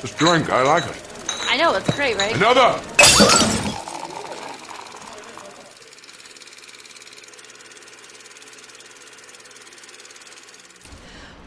Just drink. I like it. I know. It's great, right? Another!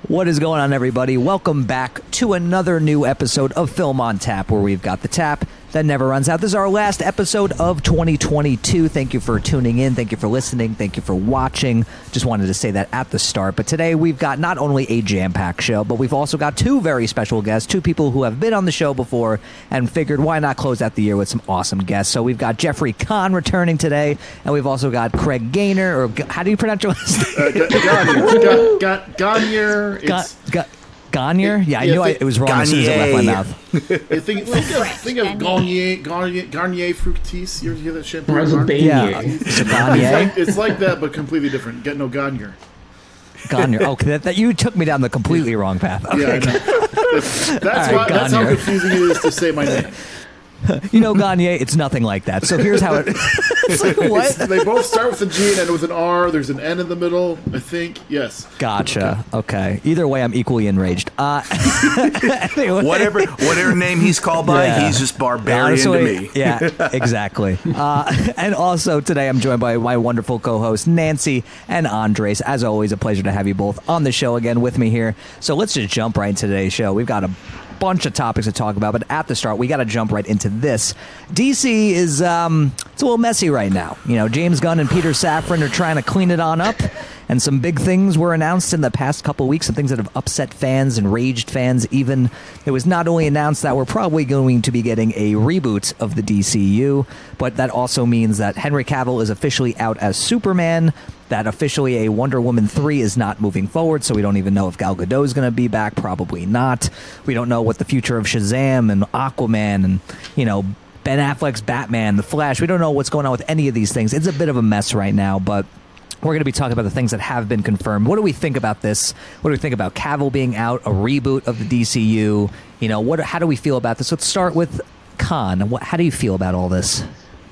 What is going on, everybody? Welcome back to another new episode of Film on Tap, where we've got the tap that never runs out. This is our last episode of 2022. Thank you for tuning in. Thank you for listening. Thank you for watching. Just wanted to say that at the start. But today we've got not only a jam-packed show, but we've also got two very special guests, two people who have been on the show before and figured why not close out the year with some awesome guests. So we've got Jeffrey Kahn returning today, and we've also got Craig Gaynier, or how do you pronounce your last name? Gaynier. Gagnier? Yeah, I knew it was wrong as soon as it left my mouth. Think of Garnier Fructis. You ever hear that shit? Yeah. It's like that, but completely different. Get no Gagnier. Gagnier. Okay, that you took me down the completely wrong path. Okay. Yeah, I know. That's how confusing it is to say my name. You know, Gagnier, it's nothing like that. So here's how it... It's like, what? They both start with a G and end with an R. There's an N in the middle, I think. Yes. Gotcha. Okay. Either way, I'm equally enraged. Anyway. Whatever name he's called by, he's just barbarian to me. Yeah, exactly. And also today I'm joined by my wonderful co-hosts, Nancy and Andres. As always, a pleasure to have you both on the show again with me here. So let's just jump right into today's show. We've got a bunch of topics to talk about, but at the start we got to jump right into this. DC is it's a little messy right now. You know, James Gunn and Peter Safran are trying to clean it on up, and some big things were announced in the past couple weeks, some things that have upset fans and raged fans even. It was not only announced that we're probably going to be getting a reboot of the DCU, but that also means that Henry Cavill is officially out as Superman, that officially a Wonder Woman 3 is not moving forward, so we don't even know if Gal Gadot is going to be back. Probably not. We don't know what the future of Shazam and Aquaman and, you know, Ben Affleck's Batman, The Flash. We don't know what's going on with any of these things. It's a bit of a mess right now, but we're going to be talking about the things that have been confirmed. What do we think about this? What do we think about Cavill being out, a reboot of the DCU? You know, how do we feel about this? Let's start with Khan. How do you feel about all this?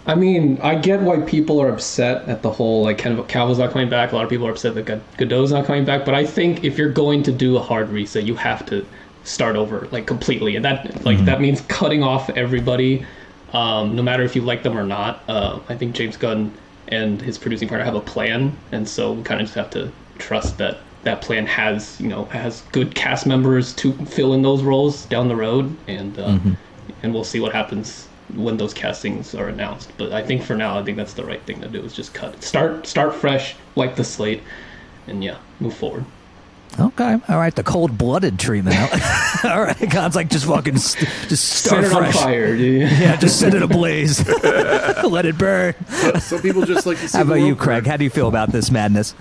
I mean, I get why people are upset at the whole, like, Cavill's not coming back. A lot of people are upset that Godot's not coming back. But I think if you're going to do a hard reset, you have to start over, like, completely. And that, like, that means cutting off everybody, no matter if you like them or not. I think James Gunn and his producing partner have a plan, and so we kind of just have to trust that that plan has, you know, has good cast members to fill in those roles down the road, and we'll see what happens when those castings are announced. But I think for now, I think that's the right thing to do, is just cut it. Start fresh, wipe the slate, and move forward. Okay. All right. The cold-blooded treatment. All right. God's like, just fucking just start set fresh. Set it on fire, dude. Yeah, just set it ablaze. Let it burn. So people just like to see. How about you, Craig? How do you feel about this madness?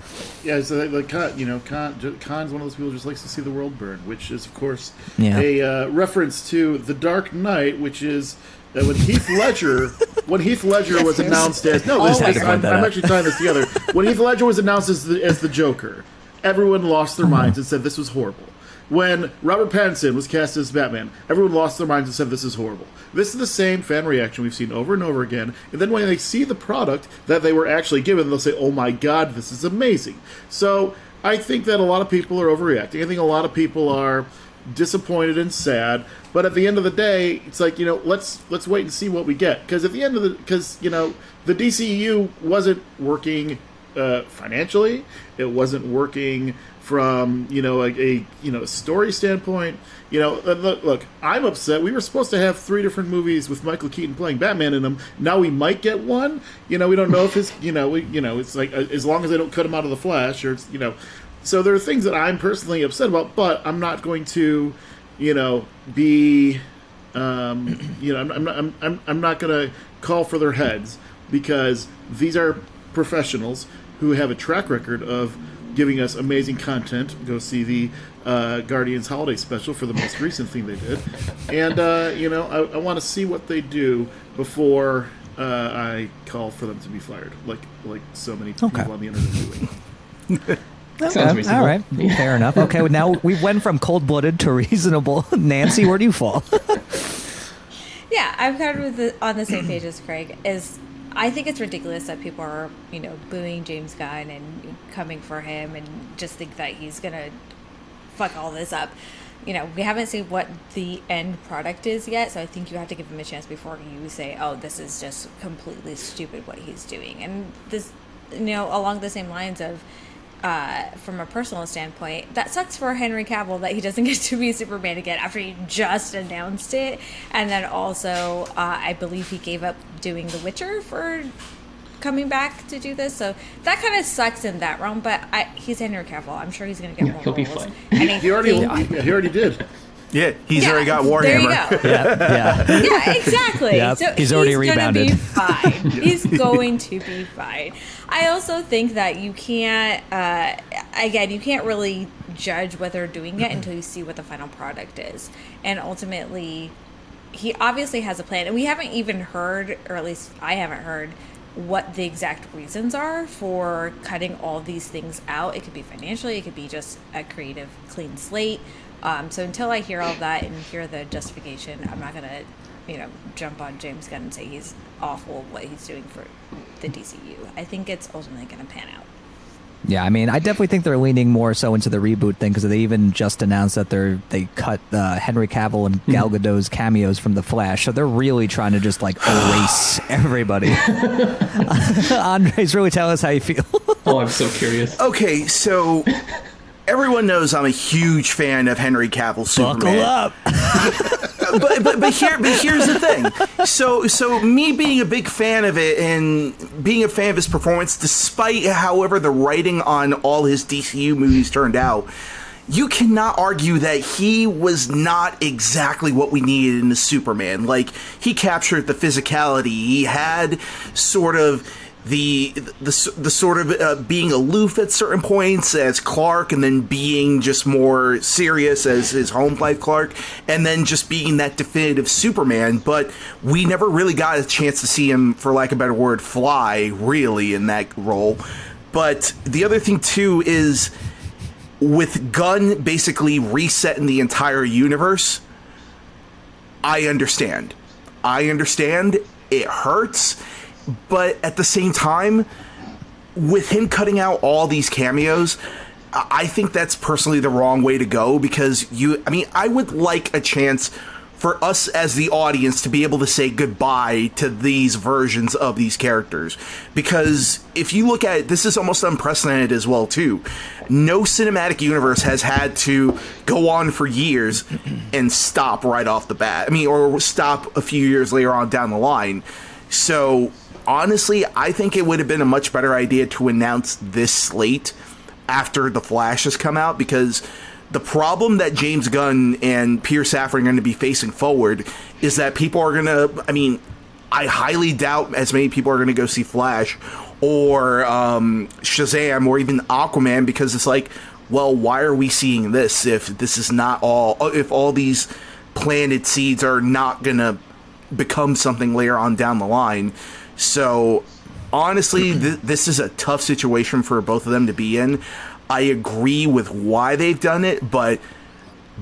Yeah, so Khan's one of those people who just likes to see the world burn, which is, of course, a reference to The Dark Knight, which is that when Heath Ledger was announced as... No, I'm actually tying this together. When Heath Ledger was announced as the Joker, everyone lost their minds and said this was horrible. When Robert Pattinson was cast as Batman, everyone lost their minds and said this is horrible. This is the same fan reaction we've seen over and over again. And then when they see the product that they were actually given, they'll say, oh my God, this is amazing. So I think that a lot of people are overreacting. I think a lot of people are disappointed and sad. But at the end of the day, it's like, you know, let's wait and see what we get. Because at the end of you know, the DCU wasn't working financially, it wasn't working from, you know, a story standpoint. You know, look, I'm upset. We were supposed to have 3 different movies with Michael Keaton playing Batman in them. Now we might get one. You know, we don't know if his, you know, it's like, as long as they don't cut him out of The Flash, or, you know. So there are things that I'm personally upset about, but I'm not going to, you know, be, you know, I'm not going to call for their heads, because these are professionals who have a track record of giving us amazing content. Go see the Guardians Holiday Special for the most recent thing they did, and you know, I want to see what they do before I call for them to be fired, like so many people on the internet doing. Sounds reasonable. All right, fair enough. Okay, well, now we went from cold-blooded to reasonable. Nancy, where do you fall? Yeah, I'm kind of on the same page as Craig. I think it's ridiculous that people are, you know, booing James Gunn and coming for him and just think that he's going to fuck all this up. you know, we haven't seen what the end product is yet, so I think you have to give him a chance before you say, oh, this is just completely stupid what he's doing. And this, you know, along the same lines of, from a personal standpoint, that sucks for Henry Cavill that he doesn't get to be Superman again after he just announced it. And then also, I believe he gave up doing The Witcher for coming back to do this, so that kind of sucks in that realm. But he's Henry Cavill. I'm sure he's going to get more. He'll be fine. He already did. Yeah, he's already got Warhammer. There you go. Yeah, exactly. Yep. So he's already rebounded. He's going to be fine. He's going to be fine. I also think that you can't, again, you can't really judge what they're doing yet until you see what the final product is. And ultimately, he obviously has a plan. And we haven't even heard, or at least I haven't heard, what the exact reasons are for cutting all these things out. It could be financially, it could be just a creative clean slate. So until I hear all that and hear the justification, I'm not gonna, jump on James Gunn and say he's awful what he's doing for the DCU. I think it's ultimately gonna pan out. Yeah, I mean, I definitely think they're leaning more so into the reboot thing because they even just announced that they cut Henry Cavill and Gal Gadot's cameos from The Flash, so they're really trying to just erase everybody. Andres, really tell us how you feel. Oh, I'm so curious. Okay, so everyone knows I'm a huge fan of Henry Cavill Superman. Buckle up. But here's the thing. So me being a big fan of it and being a fan of his performance, despite however the writing on all his DCU movies turned out, you cannot argue that he was not exactly what we needed in the Superman. He captured the physicality. He had sort of the sort of being aloof at certain points as Clark, and then being just more serious as his home life Clark, and then just being that definitive Superman. But we never really got a chance to see him, for lack of a better word, fly really in that role. But the other thing too is with Gunn basically resetting the entire universe, I understand it hurts. But at the same time, with him cutting out all these cameos, I think that's personally the wrong way to go because I would like a chance for us as the audience to be able to say goodbye to these versions of these characters. Because if you look at it, this is almost unprecedented as well, too. No cinematic universe has had to go on for years and stop right off the bat. Or stop a few years later on down the line. So, honestly, I think it would have been a much better idea to announce this slate after The Flash has come out, because the problem that James Gunn and Peter Safran are going to be facing forward is that people are going to, I highly doubt as many people are going to go see Flash or Shazam or even Aquaman, because it's why are we seeing this if all these planted seeds are not going to become something later on down the line. So honestly, this is a tough situation for both of them to be in. I agree with why they've done it, but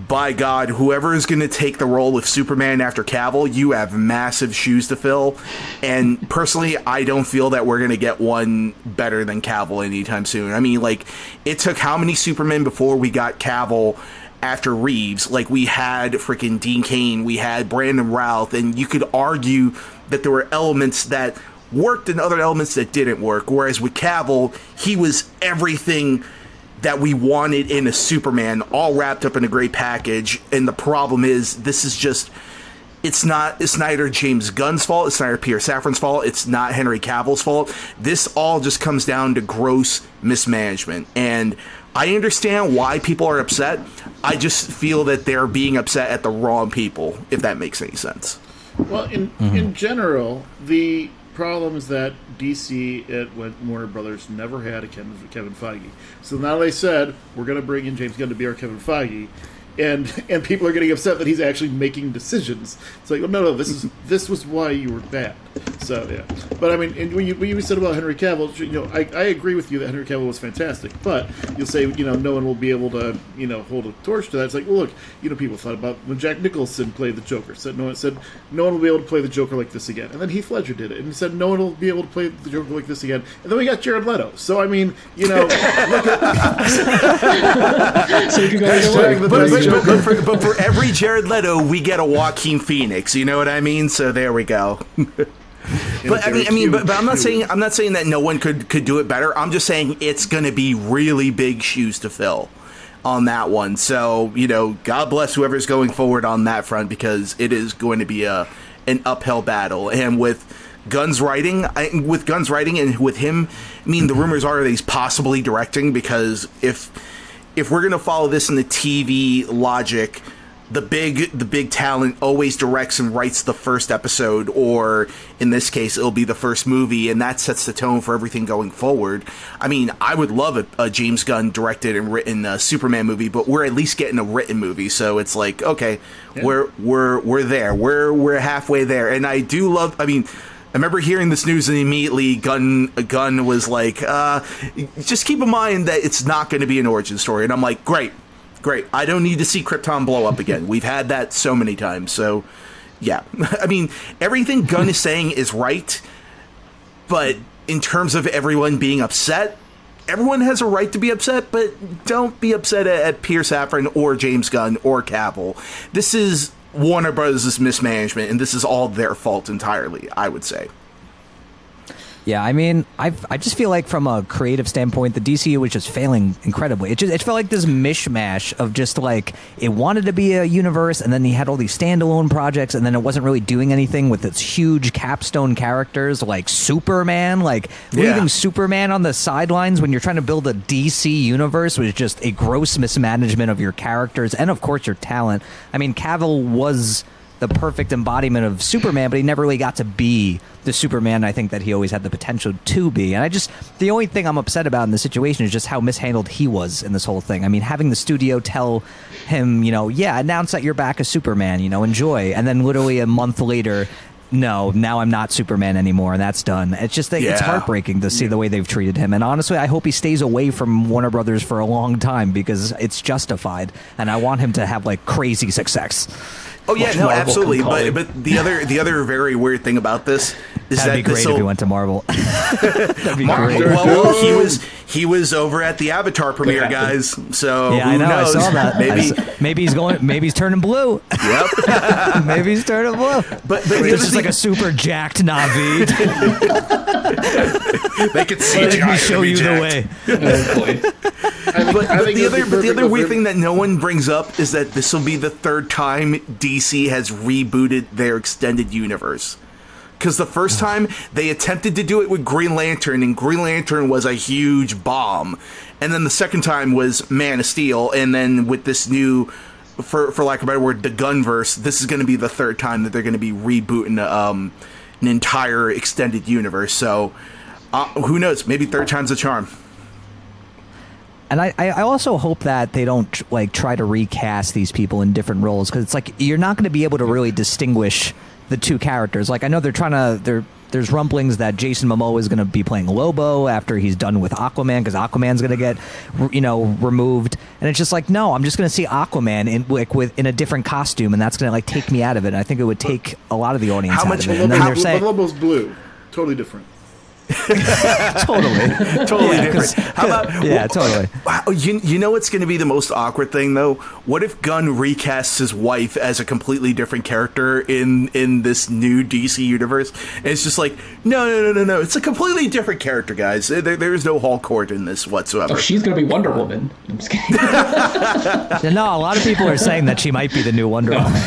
by God, whoever is going to take the role of Superman after Cavill, you have massive shoes to fill. And personally, I don't feel that we're going to get one better than Cavill anytime soon. It took how many Supermen before we got Cavill after Reeves? We had freaking Dean Cain, we had Brandon Routh, and you could argue that there were elements that worked and other elements that didn't work. Whereas with Cavill, he was everything that we wanted in a Superman, all wrapped up in a great package. And the problem is, this is just, it's neither James Gunn's fault, it's neither Peter Safran's fault, it's not Henry Cavill's fault. This all just comes down to gross mismanagement. And I understand why people are upset. I just feel that they're being upset at the wrong people, if that makes any sense. Well, in general, the problems that DC at Warner Brothers never had at Kevin Feige. So now they said, we're going to bring in James Gunn to be our Kevin Feige. And people are getting upset that he's actually making decisions. It's no, this was why you were bad. So yeah, but and when you said about Henry Cavill, I agree with you that Henry Cavill was fantastic. But you'll say, no one will be able to, hold a torch to that. It's people thought about when Jack Nicholson played the Joker. So no one said no one will be able to play the Joker like this again. And then Heath Ledger did it, and he said no one will be able to play the Joker like this again. And then we got Jared Leto. So look at so you guys. So but for every Jared Leto, we get a Joaquin Phoenix. You know what I mean? So there we go. But I mean, I'm not saying that no one could do it better. I'm just saying it's going to be really big shoes to fill on that one. So, you know, God bless whoever's going forward on that front, because it is going to be an uphill battle. And with Gunn's writing and with him, I mean, the rumors are that he's possibly directing, because if we're going to follow this in the TV logic, the big talent always directs and writes the first episode, or in this case, it'll be the first movie, and that sets the tone for everything going forward. I mean, I would love a James Gunn directed and written Superman movie, but we're at least getting a written movie, so it's like, okay, yeah. we're there, we're halfway there, and I do love. I mean, I remember hearing this news, and immediately Gunn was like, just keep in mind that it's not going to be an origin story, and I'm like, great. Great. I don't need to see Krypton blow up again. We've had that so many times. So, yeah. I mean, everything Gunn is saying is right. But in terms of everyone being upset, everyone has a right to be upset. But don't be upset at Peter Safran or James Gunn or Cavill. This is Warner Brothers' mismanagement, and this is all their fault entirely, I would say. Yeah, I mean, I just feel like from a creative standpoint, the DCU was just failing incredibly. It felt like this mishmash of just like it wanted to be a universe, and then he had all these standalone projects, and then it wasn't really doing anything with its huge capstone characters like Superman. Like leaving Superman on the sidelines when you're trying to build a DC universe was just a gross mismanagement of your characters and, of course, your talent. I mean, Cavill was the perfect embodiment of Superman, but he never really got to be the Superman I think that he always had the potential to be. And the only thing I'm upset about in this situation is just how mishandled he was in this whole thing. I mean, having the studio tell him, you know, yeah, announce that you're back as Superman, you know, enjoy. And then literally a month later, no, now I'm not Superman anymore, and that's done. It's just that it's heartbreaking to see the way they've treated him. And honestly, I hope he stays away from Warner Brothers for a long time, because it's justified, and I want him to have like crazy success. Oh yeah, no, Marvel absolutely. But the other very weird thing about this is that'd be great if he went to Marvel. That'd be great. Well, he was over at the Avatar premiere, guys. So yeah, who knows? I saw that. Maybe he's turning blue. Yep. Maybe he's turning blue. But this is like a super jacked Na'vi. They could see. Let me show you the way. But the other weird thing that no one brings up is that this will be the third time DC has rebooted their extended universe. Because the first time they attempted to do it with Green Lantern, and Green Lantern was a huge bomb. And then the second time was Man of Steel, and then with this new, for lack of a better word, the Gunverse, this is going to be the third time that they're going to be rebooting an entire extended universe. So who knows? Maybe third time's a charm. And I also hope that they don't like try to recast these people in different roles, because it's like you're not going to be able to really distinguish the two characters. Like I know there's rumblings that Jason Momoa is going to be playing Lobo after he's done with Aquaman, because Aquaman's going to get removed. And it's just like, no, I'm just going to see Aquaman in a different costume, and that's going to like take me out of it. And I think it would take a lot of the audience out of it. And then they're saying Lobo's blue, totally different. totally different. How about totally. You know what's going to be the most awkward thing though? What if Gunn recasts his wife as a completely different character in this new DC universe? And it's just like no. It's a completely different character, guys. There is no Hall Court in this whatsoever. Oh, she's going to be Wonder Woman. I'm just kidding. No, a lot of people are saying that she might be the new Wonder Woman.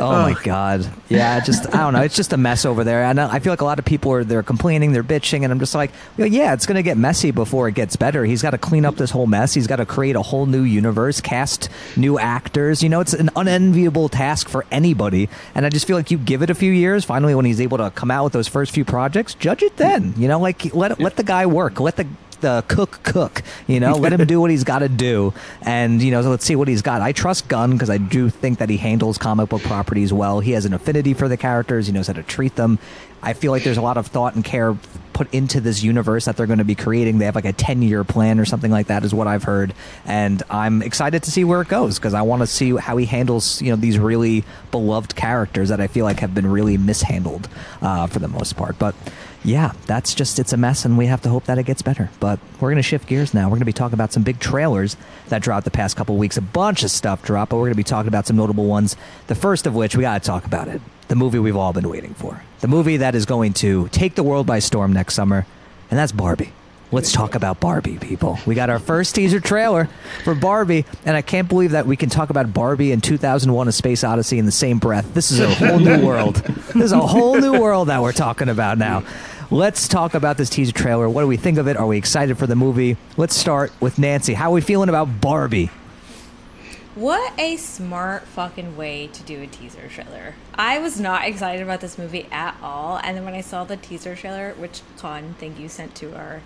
Oh my God! Yeah, I don't know. It's just a mess over there. I feel like a lot of people they're complaining, they're bitching, and I'm just like, yeah, it's gonna get messy before it gets better. He's got to clean up this whole mess. He's got to create a whole new universe, cast new actors. You know, it's an unenviable task for anybody. And I just feel like you give it a few years. Finally, when he's able to come out with those first few projects, judge it then. You know, like let the guy work. Let the cook, you know, let him do what he's got to do, and you know, let's see what he's got. I trust Gunn because I do think that he handles comic book properties well. He has an affinity for the characters. He knows how to treat them. I feel like there's a lot of thought and care put into this universe that they're going to be creating. They have like a 10-year plan or something like that is what I've heard, and I'm excited to see where it goes because I want to see how he handles, you know, these really beloved characters that I feel like have been really mishandled for the most part. But yeah, that's just, it's a mess, and we have to hope that it gets better. But we're going to shift gears now. We're going to be talking about some big trailers that dropped the past couple weeks. A bunch of stuff dropped, but we're going to be talking about some notable ones. The first of which, we got to talk about it. The movie we've all been waiting for. The movie that is going to take the world by storm next summer, and that's Barbie. Let's talk about Barbie, people. We got our first teaser trailer for Barbie, and I can't believe that we can talk about Barbie and 2001: A Space Odyssey in the same breath. This is a whole new world. This is a whole new world that we're talking about now. Let's talk about this teaser trailer. What do we think of it? Are we excited for the movie? Let's start with Nancy. How are we feeling about Barbie? What a smart fucking way to do a teaser trailer. I was not excited about this movie at all, and then when I saw the teaser trailer, which Con, thank you, sent to our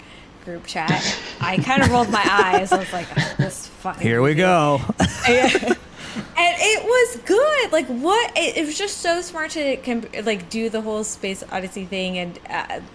group chat, I kind of rolled my eyes. I was like, oh, this fucking here we go. And it was good. Like, what? It was just so smart to like do the whole Space Odyssey thing, and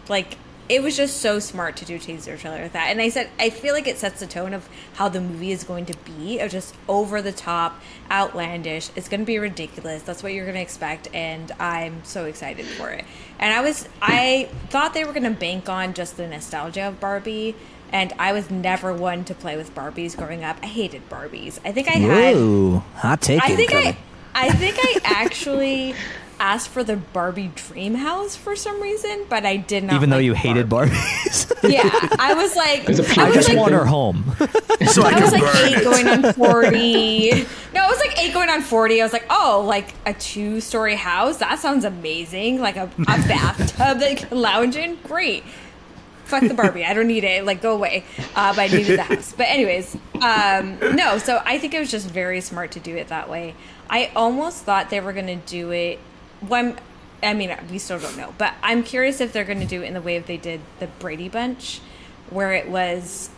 like, it was just so smart to do a teaser trailer with that. And I said, I feel like it sets the tone of how the movie is going to be, of just over the top, outlandish. It's going to be ridiculous. That's what you're going to expect, and I'm so excited for it. And I thought they were going to bank on just the nostalgia of Barbie, and I was never one to play with Barbies growing up. I hated Barbies. I think I had... Ooh, hot take. I think I actually... asked for the Barbie dream house for some reason, but I did not. Even though you hated Barbies? Yeah, I was like, I just want her home. So I was like 8 going on 40. No, I was like 8 going on 40. I was like, oh, like a 2-story house? That sounds amazing. Like a bathtub that you can lounge in? Great. Fuck the Barbie. I don't need it. Like, go away. But I needed the house. But anyways, no. So I think it was just very smart to do it that way. I almost thought they were going to do it. I mean, we still don't know, but I'm curious if they're going to do it in the way they did the Brady Bunch, where it was,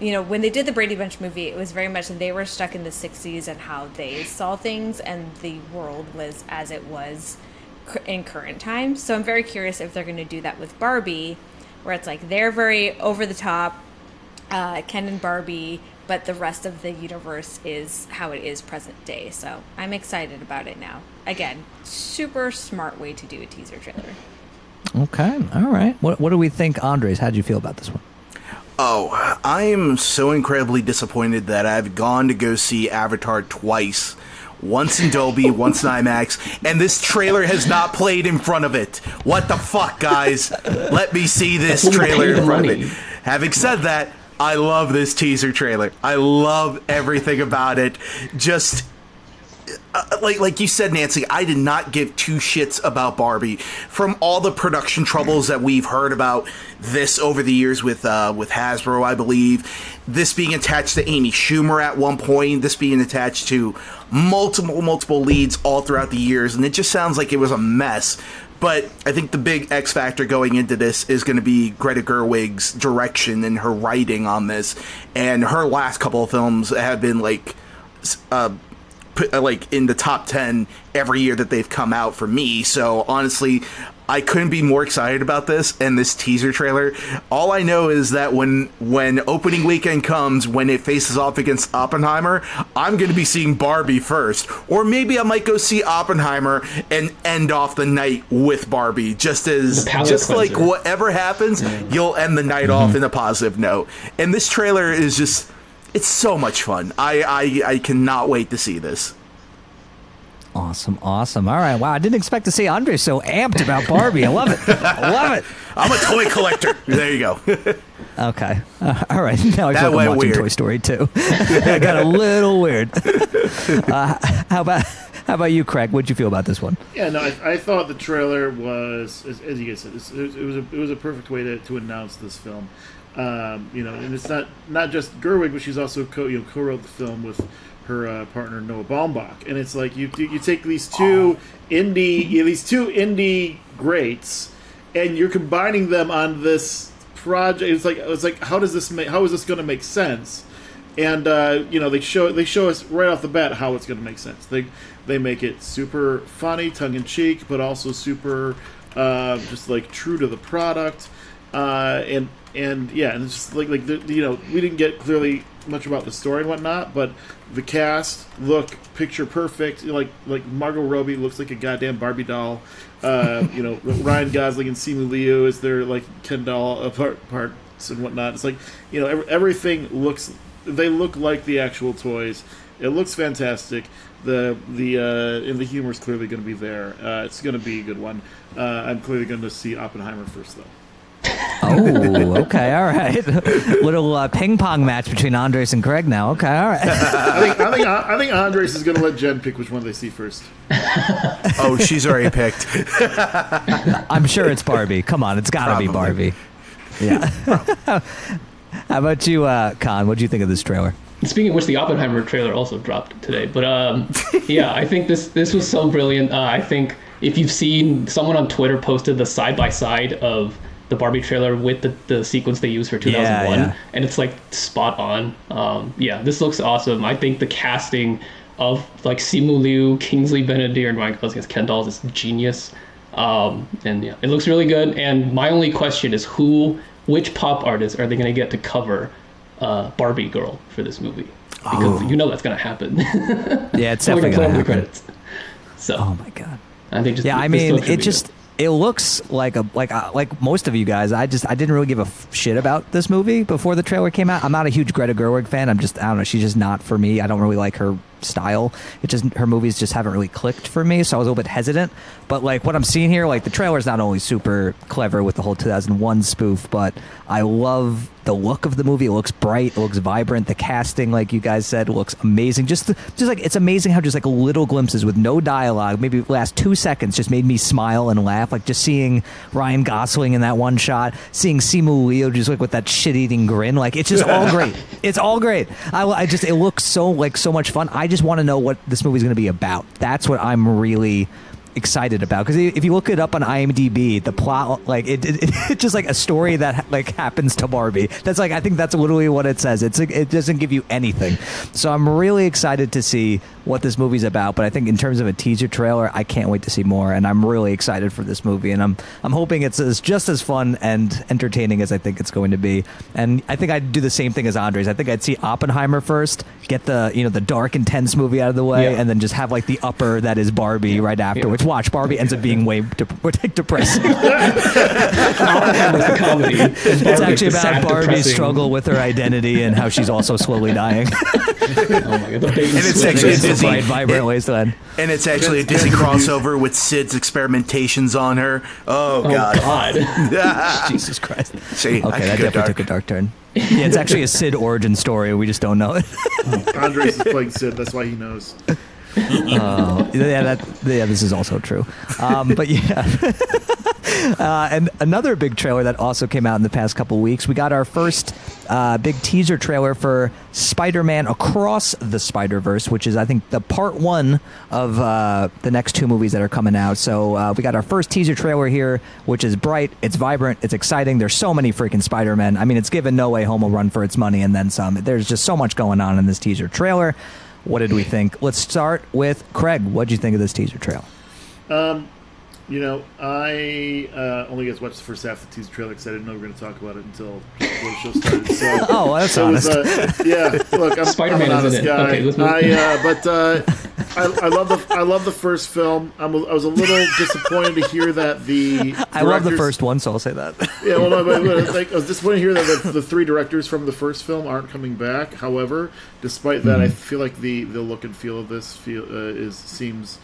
you know, when they did the Brady Bunch movie, it was very much they were stuck in the 60s and how they saw things, and the world was as it was in current times. So I'm very curious if they're going to do that with Barbie, where it's like they're very over the top, Ken and Barbie, but the rest of the universe is how it is present day. So I'm excited about it now. Again, super smart way to do a teaser trailer. Okay. All right. What do we think, Andres? How'd you feel about this one? Oh, I am so incredibly disappointed that I've gone to go see Avatar twice. Once in Dolby, once in IMAX, and this trailer has not played in front of it. What the fuck, guys? Let me see this trailer in front of it. Having said that, I love this teaser trailer. I love everything about it. Just like you said, Nancy, I did not give two shits about Barbie. From all the production troubles that we've heard about this over the years with Hasbro, I believe, this being attached to Amy Schumer at one point, this being attached to multiple leads all throughout the years, and it just sounds like it was a mess. But I think the big X factor going into this is going to be Greta Gerwig's direction and her writing on this. And her last couple of films have been like in the top 10 every year that they've come out for me. So honestly, I couldn't be more excited about this and this teaser trailer. All I know is that when opening weekend comes, when it faces off against Oppenheimer, I'm going to be seeing Barbie first. Or maybe I might go see Oppenheimer and end off the night with Barbie. Just like whatever happens, you'll end the night off in a positive note. And this trailer is just, it's so much fun. I cannot wait to see this. Awesome. All right. Wow. I didn't expect to see Andre so amped about Barbie. I love it. I'm a toy collector. There you go. Okay. All right. Now I feel like I'm watching Toy Story 2. I got a little weird. How about you, Craig? What'd you feel about this one? Yeah, no, I thought the trailer was, as you guys said, it was a perfect way to announce this film. You know, and it's not just Gerwig, but she's also co-wrote the film with her partner Noah Baumbach, and it's like you take these two indie greats, and you're combining them on this project. It's like how is this going to make sense? And you know, they show us right off the bat how it's going to make sense. They make it super funny, tongue in cheek, but also super just like true to the product. And it's just like the, you know, we didn't get clearly much about the story and whatnot, but the cast look picture perfect. Like Margot Robbie looks like a goddamn Barbie doll. You know, Ryan Gosling and Simu Liu as their like Kendall parts and whatnot. It's like, you know, everything looks. They look like the actual toys. It looks fantastic. And the humor's clearly going to be there. It's going to be a good one. I'm clearly going to see Oppenheimer first, though. Oh, okay, all right. Little ping pong match between Andres and Craig now. Okay, all right. I think Andres is going to let Jen pick which one they see first. Oh, she's already picked. I'm sure it's Barbie. Come on, it's got to be Barbie. Yeah. How about you, Khan? What do you think of this trailer? Speaking of which, the Oppenheimer trailer also dropped today. But yeah, I think this was so brilliant. I think if you've seen, someone on Twitter posted the side by side of the Barbie trailer with the sequence they used for 2001, and it's like spot on. Yeah, this looks awesome. I think the casting of like Simu Liu, Kingsley Benadire, and Ryan Gosling as Ken dolls is genius. And yeah, it looks really good. And my only question is which pop artist are they going to get to cover Barbie Girl for this movie? Because you know that's going to happen. Yeah, it's definitely going to happen. Credits. So, oh my god! I think just yeah. I mean, It looks like most of you guys. I didn't really give a shit about this movie before the trailer came out. I'm not a huge Greta Gerwig fan. I don't know. She's just not for me. I don't really like her style. Her movies just haven't really clicked for me. So I was a little bit hesitant. But like what I'm seeing here, like the trailer's not only super clever with the whole 2001 spoof, but I love the look of the movie. It looks bright. It looks vibrant. The casting, like you guys said, looks amazing. Just like it's amazing how just like little glimpses with no dialogue, maybe the last 2 seconds, just made me smile and laugh. Like just seeing Ryan Gosling in that one shot, seeing Simu Liu just like with that shit-eating grin. Like it's just all great. It's all great. It looks so much fun. I just want to know what this movie is going to be about. That's what I'm really excited about, because if you look it up on IMDb, the plot, like it's just like a story that like happens to Barbie. That's like, I think that's literally what it says. It's like, it doesn't give you anything. So I'm really excited to see what this movie's about. But I think in terms of a teaser trailer, I can't wait to see more, and I'm really excited for this movie. And I'm hoping it's just as fun and entertaining as I think it's going to be. And I think I'd do the same thing as Andres. I think I'd see Oppenheimer first, get the dark intense movie out of the way, and then just have like the upper that is Barbie right after, which watch Barbie ends up being way depressing. It's a comedy. It's actually about Barbie's struggle with her identity and how she's also slowly dying. Oh my god, the baby. And it's actually a Disney vibrant wasteland. And it's actually a Disney crossover with Sid's experimentations on her. Oh god. Jesus Christ. See, okay, that definitely took a dark turn. Yeah, it's actually a Sid origin story. We just don't know it. Andres is playing Sid. That's why he knows. This is also true. But yeah. And another big trailer that also came out in the past couple weeks, we got our first big teaser trailer for Spider-Man Across the Spider-Verse, which is, I think, the part one of the next two movies that are coming out. So we got our first teaser trailer here, which is bright, it's vibrant, it's exciting. There's so many freaking Spider-Men. I mean, it's given No Way Home a run for its money and then some. There's just so much going on in this teaser trailer. What did we think? Let's start with Craig. What did you think of this teaser trail? I only guys watched the first half of the teaser trailer because I didn't know we were going to talk about it until the show started. So, that's honest. Look, I'm Spider-Man an honest guy. Okay, let's move. I love the first film. I was a little disappointed to hear that the directors... I love the first one, so I'll say that. Yeah, well, I was disappointed to hear that the three directors from the first film aren't coming back. However, despite that, I feel like the look and feel of this seems...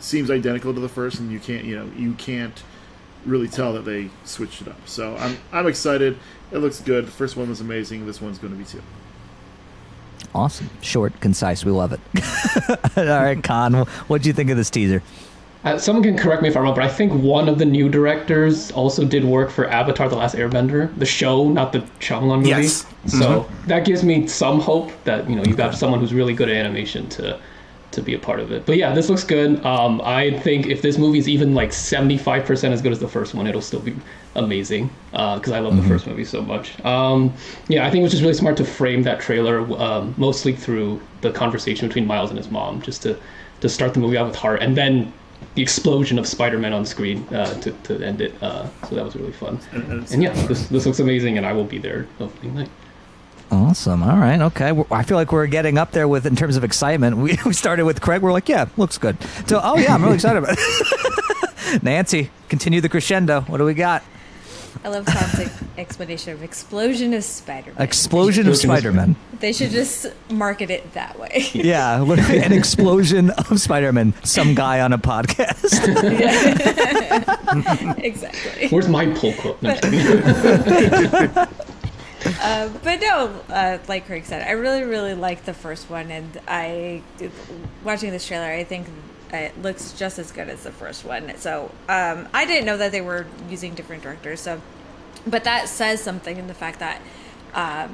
seems identical to the first, and you can't really tell that they switched it up. So I'm excited. It looks good. The first one was amazing. This one's going to be too. Awesome. Short, concise. We love it. All right, Con, what do you think of this teaser? Someone can correct me if I'm wrong, but I think one of the new directors also did work for Avatar: The Last Airbender, the show, not the Shyamalan movie. Yes. So that gives me some hope that you've got someone who's really good at animation to be a part of it. But yeah, this looks good. I think if this movie is even like 75% as good as the first one, it'll still be amazing, because I love the first movie so much. I think it was just really smart to frame that trailer mostly through the conversation between Miles and his mom, just to start the movie out with heart, and then the explosion of Spider-Man on screen to end it. So that was really fun. And yeah, this looks amazing, and I will be there opening night. Awesome. All right. Okay. I feel like we're getting up there with in terms of excitement. We started with Craig. We're like, yeah, looks good. So, I'm really excited about it. Nancy, continue the crescendo. What do we got? I love Tom's explanation of Explosion of Spider-Man. Explosion of Spider-Man. They should just market it that way. Yeah, an explosion of Spider-Man. Some guy on a podcast. Exactly. Where's my pull quote? But no, like Craig said, I really, really liked the first one. And watching this trailer, I think it looks just as good as the first one. So I didn't know that they were using different directors. So, but that says something in the fact that, I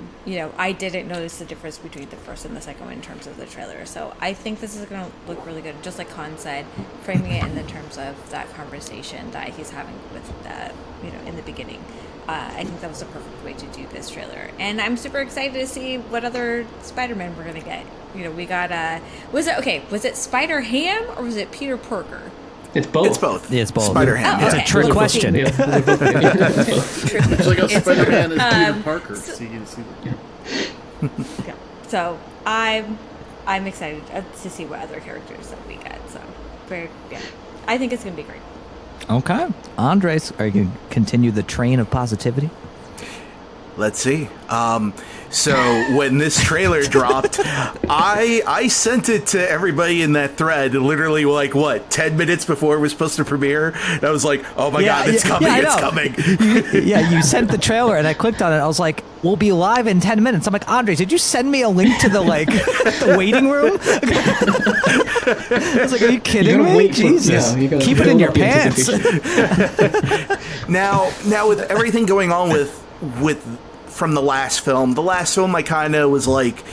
didn't notice the difference between the first and the second one in terms of the trailer. So I think this is going to look really good. Just like Kahn said, framing it in the terms of that conversation that he's having with, in the beginning. I think that was the perfect way to do this trailer. And I'm super excited to see what other Spider-Man we're going to get. We got was it Spider-Ham or was it Peter Parker? It's both. It's both. Yeah, it's both. Spider-Ham. Oh, okay. It's a trick question. It's like how Spider-Man is Peter Parker. So you can see that. Yeah. So I'm excited to see what other characters that we get. So I think it's going to be great. Okay. Andres, are you going to continue the train of positivity? Let's see. So when this trailer dropped, I sent it to everybody in that thread literally 10 minutes before it was supposed to premiere. And I was like, oh, my God, it's coming. It's coming. You sent the trailer and I clicked on it. I was like, we'll be live in 10 minutes. I'm like, Andres, did you send me a link to the the waiting room? I was like, are you kidding me? Jesus. Keep it in your pants. Now with everything going on with from the last film, I kind of was like,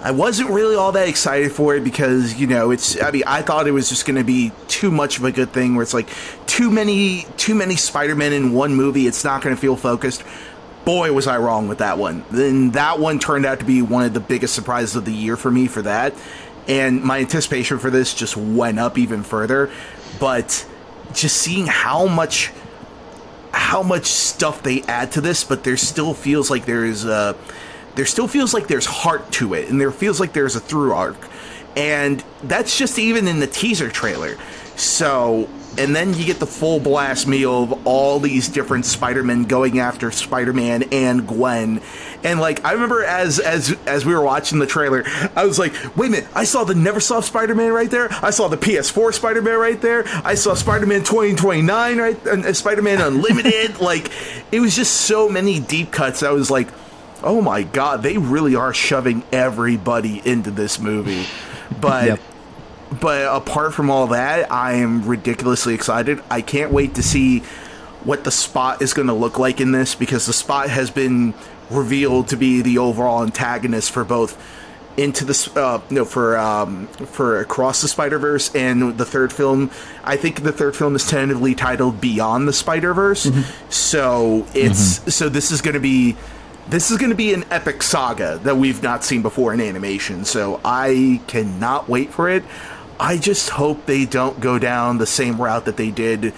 I wasn't really all that excited for it because, I thought it was just going to be too much of a good thing where it's like too many Spider-Men in one movie. It's not going to feel focused. Boy, was I wrong with that one. Then that one turned out to be one of the biggest surprises of the year for me for that. And my anticipation for this just went up even further. But just seeing how much stuff they add to this, but there still feels like there's heart to it, and there feels like there's a through arc, and that's just even in the teaser trailer. So, and then you get the full blast meal of all these different Spider-Men going after Spider-Man and Gwen, and I remember as we were watching the trailer, I was like, wait a minute, I saw the NeverSoft Spider-Man right there, I saw the PS4 Spider-Man right there, I saw Spider-Man 2099 right, and Spider-Man Unlimited. It was just so many deep cuts. I was like, oh my God, they really are shoving everybody into this movie. But yep. But apart from all that, I am ridiculously excited. I can't wait to see what the Spot is going to look like in this, because the Spot has been revealed to be the overall antagonist for both for Across the Spider-Verse and the third film. I think the third film is tentatively titled Beyond the Spider-Verse. Mm-hmm. So it's so this is going to be an epic saga that we've not seen before in animation. So I cannot wait for it. I just hope they don't go down the same route that they did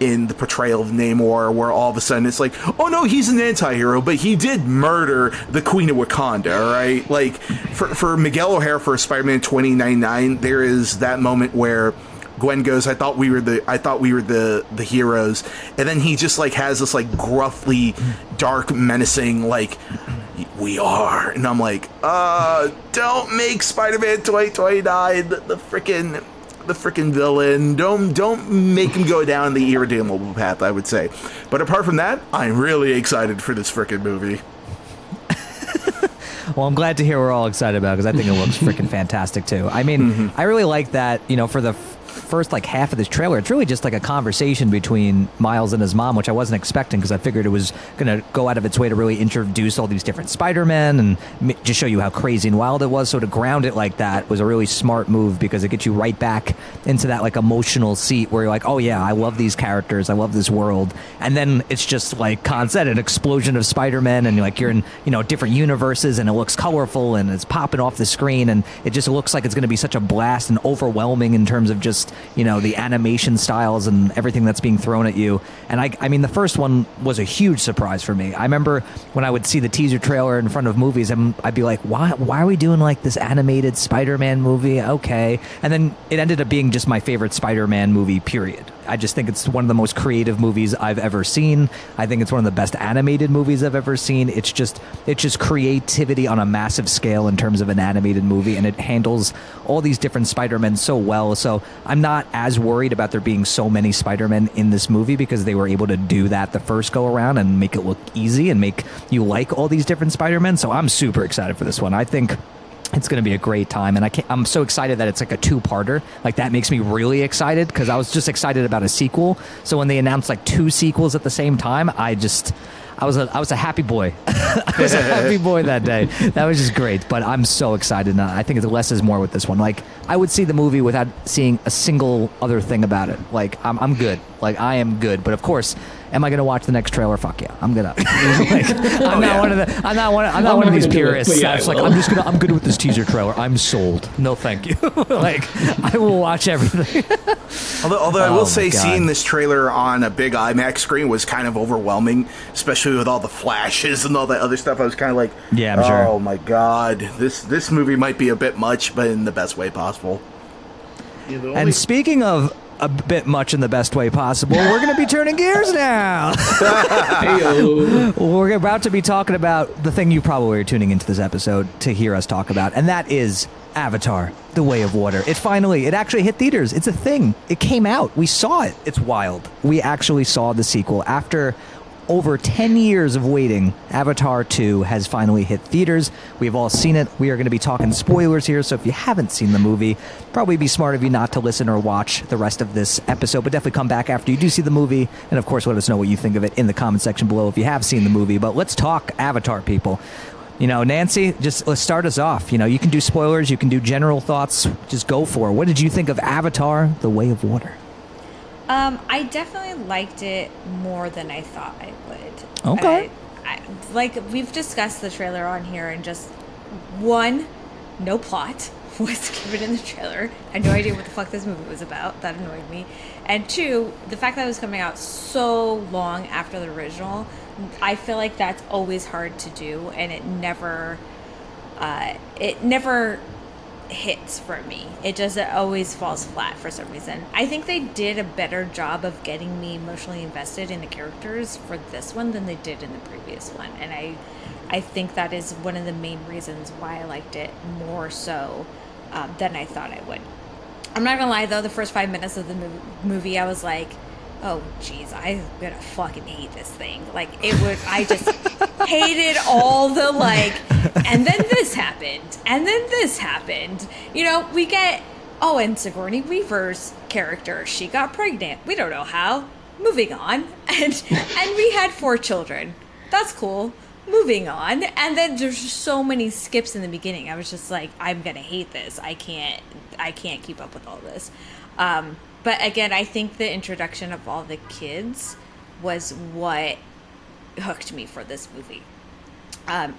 in the portrayal of Namor, where all of a sudden it's like, oh no, he's an anti-hero, but he did murder the Queen of Wakanda, right? For Miguel O'Hara for Spider-Man 2099, there is that moment where Gwen goes, I thought we were the heroes, and then he just has this gruffly, dark, menacing we are, and I'm like, don't make Spider-Man 2029 the freaking villain. Don't make him go down the irredeemable path, I would say. But apart from that, I'm really excited for this freaking movie. Well, I'm glad to hear we're all excited about it, because I think it looks freaking fantastic too. I mean, I really like that, for the first half of this trailer, it's really just a conversation between Miles and his mom, which I wasn't expecting, because I figured it was going to go out of its way to really introduce all these different Spider-Men and just show you how crazy and wild it was. So to ground it like that was a really smart move, because it gets you right back into that emotional seat where you're like, oh yeah, I love these characters, I love this world. And then it's just like Kahn said, an explosion of Spider-Men, and you're in different universes, and it looks colorful and it's popping off the screen, and it just looks like it's going to be such a blast and overwhelming in terms of just the animation styles and everything that's being thrown at you. And I mean, the first one was a huge surprise for me. I remember when I would see the teaser trailer in front of movies, and I'd be like, why are we doing this animated Spider-Man movie? Okay. And then it ended up being just my favorite Spider-Man movie, period. I just think it's one of the most creative movies I've ever seen. I think it's one of the best animated movies I've ever seen. It's just creativity on a massive scale in terms of an animated movie, and it handles all these different Spider-Men so well. So I'm not as worried about there being so many Spider-Men in this movie, because they were able to do that the first go around and make it look easy and make you like all these different Spider-Men. So I'm super excited for this one. I think it's going to be a great time, and I'm so excited that it's like a two-parter. Like, that makes me really excited, because I was just excited about a sequel. So when they announced like two sequels at the same time, I was a happy boy. I was a happy boy that day. That was just great. But I'm so excited now. I think the less is more with this one. Like, I would see the movie without seeing a single other thing about it. Like, I'm good. Like, I am good. But of course, am I going to watch the next trailer? Fuck yeah, I'm gonna. I'm not one of these purists. Yeah, like, I'm good with this teaser trailer. I'm sold. No, thank you. Like, I will watch everything. although I will say, seeing this trailer on a big IMAX screen was kind of overwhelming, especially with all the flashes and all that other stuff. I was kind of like, yeah, I'm sure. Oh my god, this movie might be a bit much, but in the best way possible. Yeah, and speaking of a bit much in the best way possible, we're going to be turning gears now. We're about to be talking about the thing you probably are tuning into this episode to hear us talk about, and that is Avatar: The Way of Water. It actually hit theaters. It's a thing. It came out. We saw it. It's wild. We actually saw the sequel. After over 10 years of waiting, Avatar 2 has finally hit theaters. We've all seen it. We are going to be talking spoilers here, so if you haven't seen the movie, probably be smart of you not to listen or watch the rest of this episode, but definitely come back after you do see the movie, and of course let us know what you think of it in the comment section below if you have seen the movie. But let's talk Avatar, people. You know, Nancy, just let's start us off. You know, you can do spoilers, you can do general thoughts, just go for it. What did you think of Avatar: The Way of Water? I definitely liked it more than I thought I would. Okay. Like, we've discussed the trailer on here, and just, one, no plot was given in the trailer. I had no idea what the fuck this movie was about. That annoyed me. And two, the fact that it was coming out so long after the original, I feel like that's always hard to do, and it never hits for me. It always falls flat for some reason. I think they did a better job of getting me emotionally invested in the characters for this one than they did in the previous one, and I think that is one of the main reasons why I liked it more so than I thought I would. I'm not gonna lie though, the first 5 minutes of the movie I was like, oh geez, I'm gonna fucking hate this thing. Like, I just hated all the, like, and then this happened, and then this happened. You know, we get, oh, and Sigourney Weaver's character, she got pregnant. We don't know how. Moving on. And we had 4 children. That's cool. Moving on. And then there's just so many skips in the beginning. I was just like, I'm gonna hate this. I can't keep up with all this. But again, I think the introduction of all the kids was what hooked me for this movie.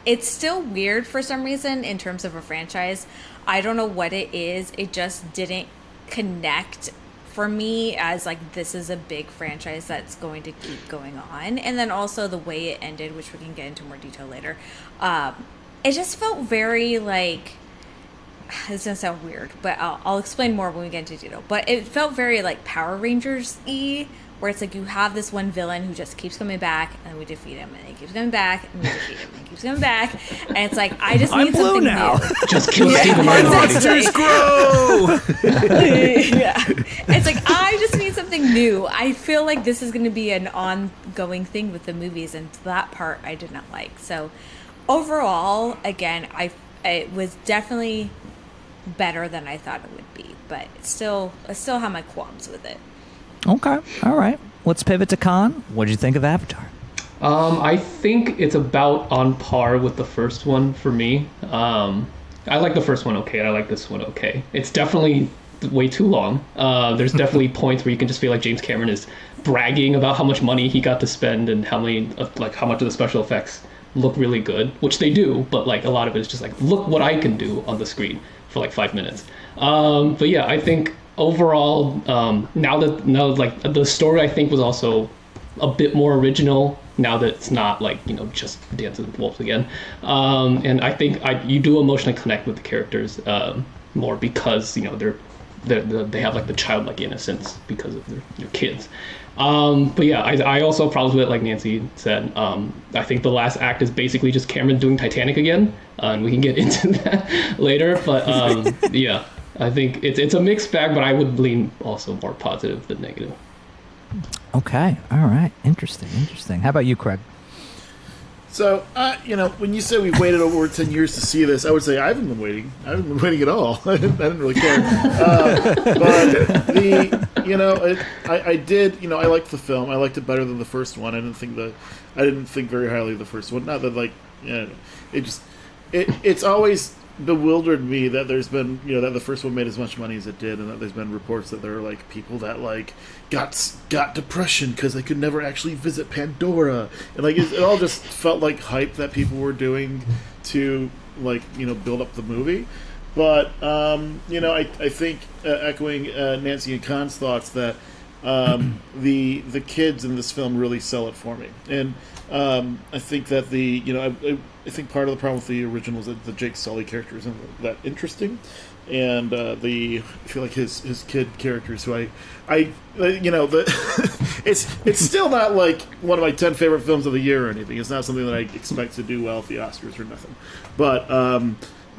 It's still weird for some reason in terms of a franchise. I don't know what it is. It just didn't connect for me as like, this is a big franchise that's going to keep going on. And then also the way it ended, which we can get into more detail later. It just felt very like, this is gonna sound weird, but I'll explain more when we get into detail. But it felt very like Power Rangers-y, where it's like you have this one villain who just keeps coming back, and we defeat him, and he keeps coming back, and we defeat him, and he keeps coming back, and it's like, I just need something now. New. Just kill Stephen Lang. Monsters grow. Yeah, it's like, I just need something new. I feel like this is going to be an ongoing thing with the movies, and that part I did not like. So overall, again, it was definitely better than I thought it would be, but I still have my qualms with it. Okay, all right. Let's pivot to Khan. What did you think of Avatar? I think it's about on par with the first one for me. I like the first one okay, and I like this one okay. It's definitely way too long. There's definitely points where you can just feel like James Cameron is bragging about how much money he got to spend and how much of the special effects look really good, which they do, but like a lot of it is just like, look what I can do on the screen for like 5 minutes. But yeah, I think overall, now that like the story I think was also a bit more original now that it's not like, you know, just Dance of the Wolves again. And I think you do emotionally connect with the characters more because, you know, they're they have like the childlike innocence because of their kids. But yeah, I also have problems with it, like Nancy said. I think the last act is basically just Cameron doing Titanic again, and we can get into that later. But yeah, I think it's a mixed bag, but I would lean also more positive than negative. Okay, all right, interesting. How about you, Craig? So, when you say we waited over 10 years to see this, I would say I haven't been waiting. I haven't been waiting at all. I didn't really care. But I liked the film. I liked it better than the first one. I didn't think very highly of the first one. Not that, it's always bewildered me that there's been, that the first one made as much money as it did, and that there's been reports that there are, like, people that, like, got depression because they could never actually visit Pandora. And, like, it all just felt like hype that people were doing to, like, build up the movie. But, I think, echoing Nancy and Khan's thoughts, that the kids in this film really sell it for me. And I think that I think part of the problem with the original is that the Jake Sully character isn't that interesting, and I feel like his kid characters, who it's still not like one of my 10 favorite films of the year or anything. It's not something that I expect to do well at the Oscars or nothing. But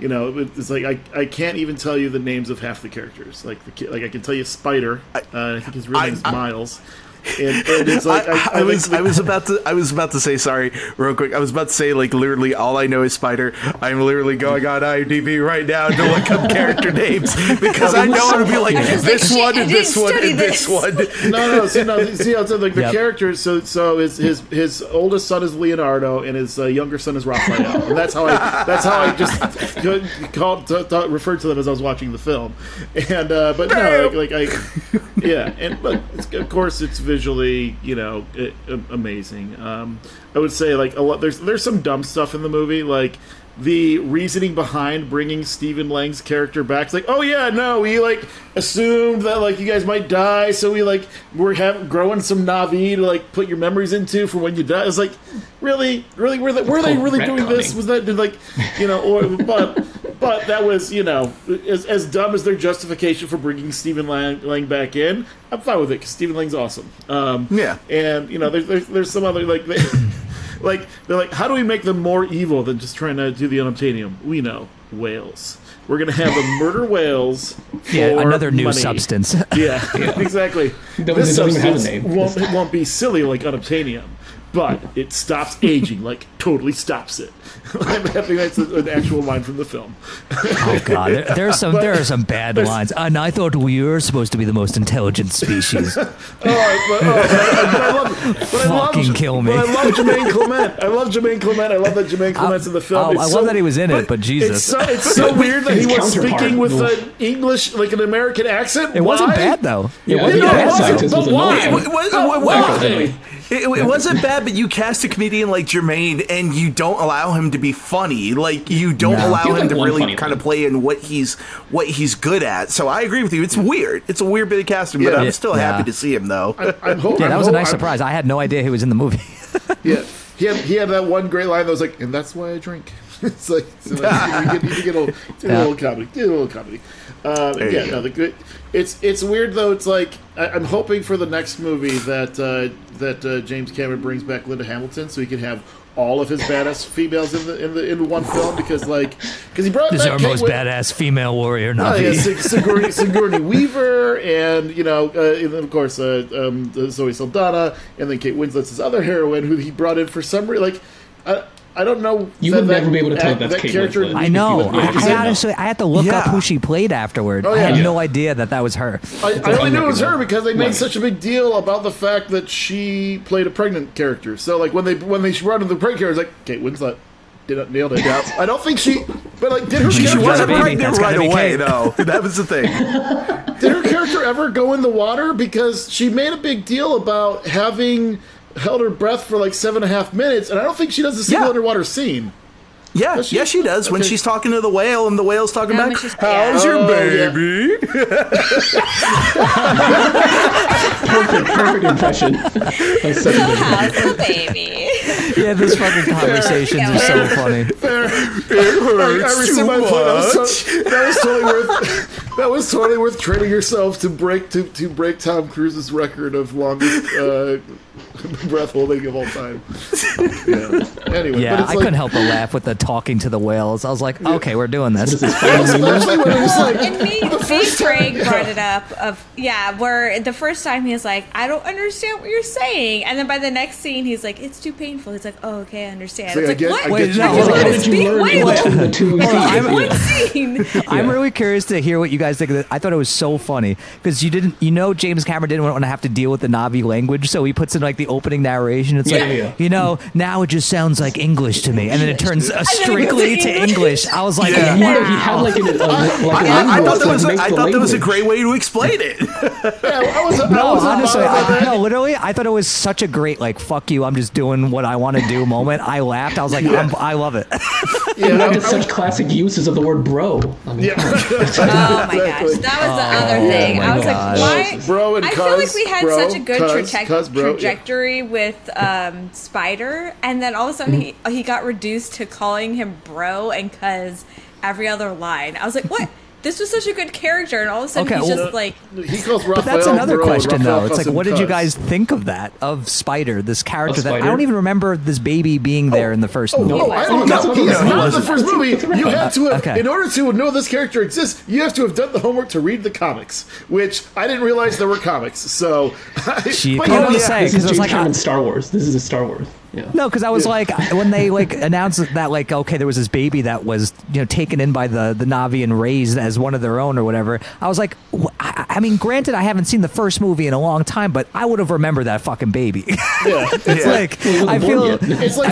it's like I can't even tell you the names of half the characters. Like the kid, like I can tell you Spider. I think his real name is Miles. And it's like I was about to say, like, literally all I know is Spider. I'm literally going on IMDb right now to look up character names because I know it'll be like this one and this one. It's like the characters. So his oldest son is Leonardo and his younger son is Raphael. And that's how I just referred to them as I was watching the film. And of course it's visually, amazing. I would say, like, a lot. There's some dumb stuff in the movie, like the reasoning behind bringing Stephen Lang's character back. It's like, oh yeah, no, we like assumed that like you guys might die, so we like growing some Na'vi to like put your memories into for when you die. It's like, really, were they really doing this? Was that but that was as dumb as their justification for bringing Stephen Lang back in. I'm fine with it because Stephen Lang's awesome. And there's some other like. Like, they're like, how do we make them more evil than just trying to do the unobtainium? We know. Whales. We're going to have them murder whales for another new money. Substance. Yeah, exactly. This substance won't be silly like unobtainium, but it stops aging, like totally stops it. I think that's an actual line from the film. Oh God, there are some bad lines. And I thought we were supposed to be the most intelligent species. I love Jemaine Clement. I love that Jemaine Clement's in the film. I love that he was in it, but Jesus, it's so weird that he was speaking with an English, like an American accent. It wasn't bad though. It wasn't bad. It wasn't bad, but you cast a comedian like Jermaine, and you don't allow him to be funny. Like you don't allow him to really kind of play in what he's good at. So I agree with you. It's weird. It's a weird bit of casting, but I'm still happy to see him though. That was a nice surprise. I had no idea he was in the movie. Yeah, he had that one great line that was like, and that's why I drink. It's like, do a little comedy. It's weird though. It's like I'm hoping for the next movie that James Cameron brings back Linda Hamilton so he can have all of his badass females in one film because he brought back our most badass female warrior. Sigourney Weaver and and then of course Zoe Saldana and then Kate Winslet's his other heroine who he brought in for some reason. I don't know. You would never be able to tell that's Kate Winslet. I know. I had to look up who she played afterward. Oh, yeah. I had no idea that was her. I only knew it was her because they made such a big deal about the fact that she played a pregnant character. So, like, when they brought in the pregnant character, it's like, Kate Winslet nailed it. I don't think she... But, like, did her character... She wasn't pregnant right away, though. That was the thing. Did her character ever go in the water? Because she made a big deal about having... held her breath for like 7.5 minutes, and I don't think she does a single underwater scene. Yeah, does she? Yes, she does. Okay. When she's talking to the whale, and the whale's talking back, "How's your baby?" Perfect impression. So how's the baby? Yeah, those fucking conversations are so funny. Fair. It hurts too much. That was totally worth. That was totally worth training yourself to break Tom Cruise's record of longest breath holding of all time. Yeah. Anyway, yeah, but I couldn't help but laugh with the talking to the whales. I was like, okay, we're doing this. Craig brought it up. Where the first time he was like, I don't understand what you're saying, and then by the next scene he's like, it's too painful. He's like, oh, okay, I understand. So it's like, what? Wait, I'm really curious to hear what you guys think of this. I thought it was so funny because James Cameron didn't want to have to deal with the Navi language, so he puts in like the opening narration. It's now it just sounds like English to me, and then it turns strictly to English. I was like, I thought that was a great way to explain it. I thought it was such a great fuck you, I'm just doing what I want to do moment. I laughed. I was like, I love it. Such classic uses of the word bro. I mean, oh my gosh, that was the other thing. I was like, why? Bro and I feel like we had such a good trajectory with Spider, and then all of a sudden he got reduced to calling him bro and cuz every other line. I was like, what? This was such a good character, and all of a sudden he calls Raphael. But that's another question, though. It's like, what did you guys think of that? Of Spider, this character that I don't even remember this baby being there in the first movie. He's not in the first movie. You have to have, in order to know this character exists, you have to have done the homework to read the comics, which I didn't realize there were comics. So, this is James Cameron Star Wars. This is a Star Wars. Yeah. No, because I was like, when they announced that there was this baby that was taken in by the Na'vi and raised as one of their own or whatever. I was like, I mean, granted, I haven't seen the first movie in a long time, but I would have remembered that fucking baby. Yeah. I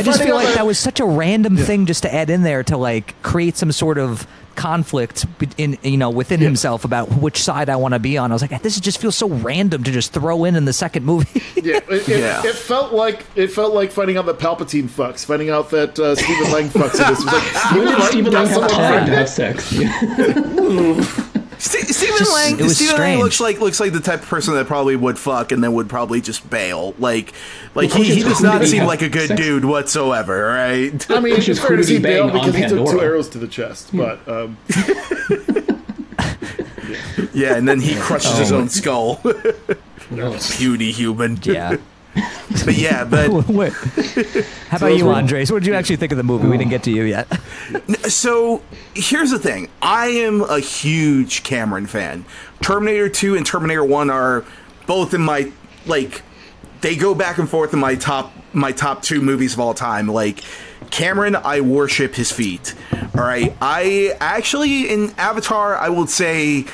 just feel like that was such a random thing just to add in there to create some sort of conflict within himself about which side I want to be on. I was like, this just feels so random to just throw in the second movie. It felt like finding out that Palpatine fucks, finding out that Stephen Lang fucks. This was Stephen Lang has a friend to have sex. Stephen Lang looks like the type of person that probably would fuck and then would probably just bail. He does not seem like a good dude whatsoever, right? I mean, it's fair to see bail because he took 2 arrows to the chest, but and then he crushes his own skull. Beauty human. Yeah. But yeah, but how about you, Andres? What did you actually think of the movie? We didn't get to you yet. So here's the thing. I am a huge Cameron fan. Terminator 2 and Terminator 1 are both in my they go back and forth in my top 2 movies of all time. Cameron, I worship his feet. All right. I actually in Avatar, I would say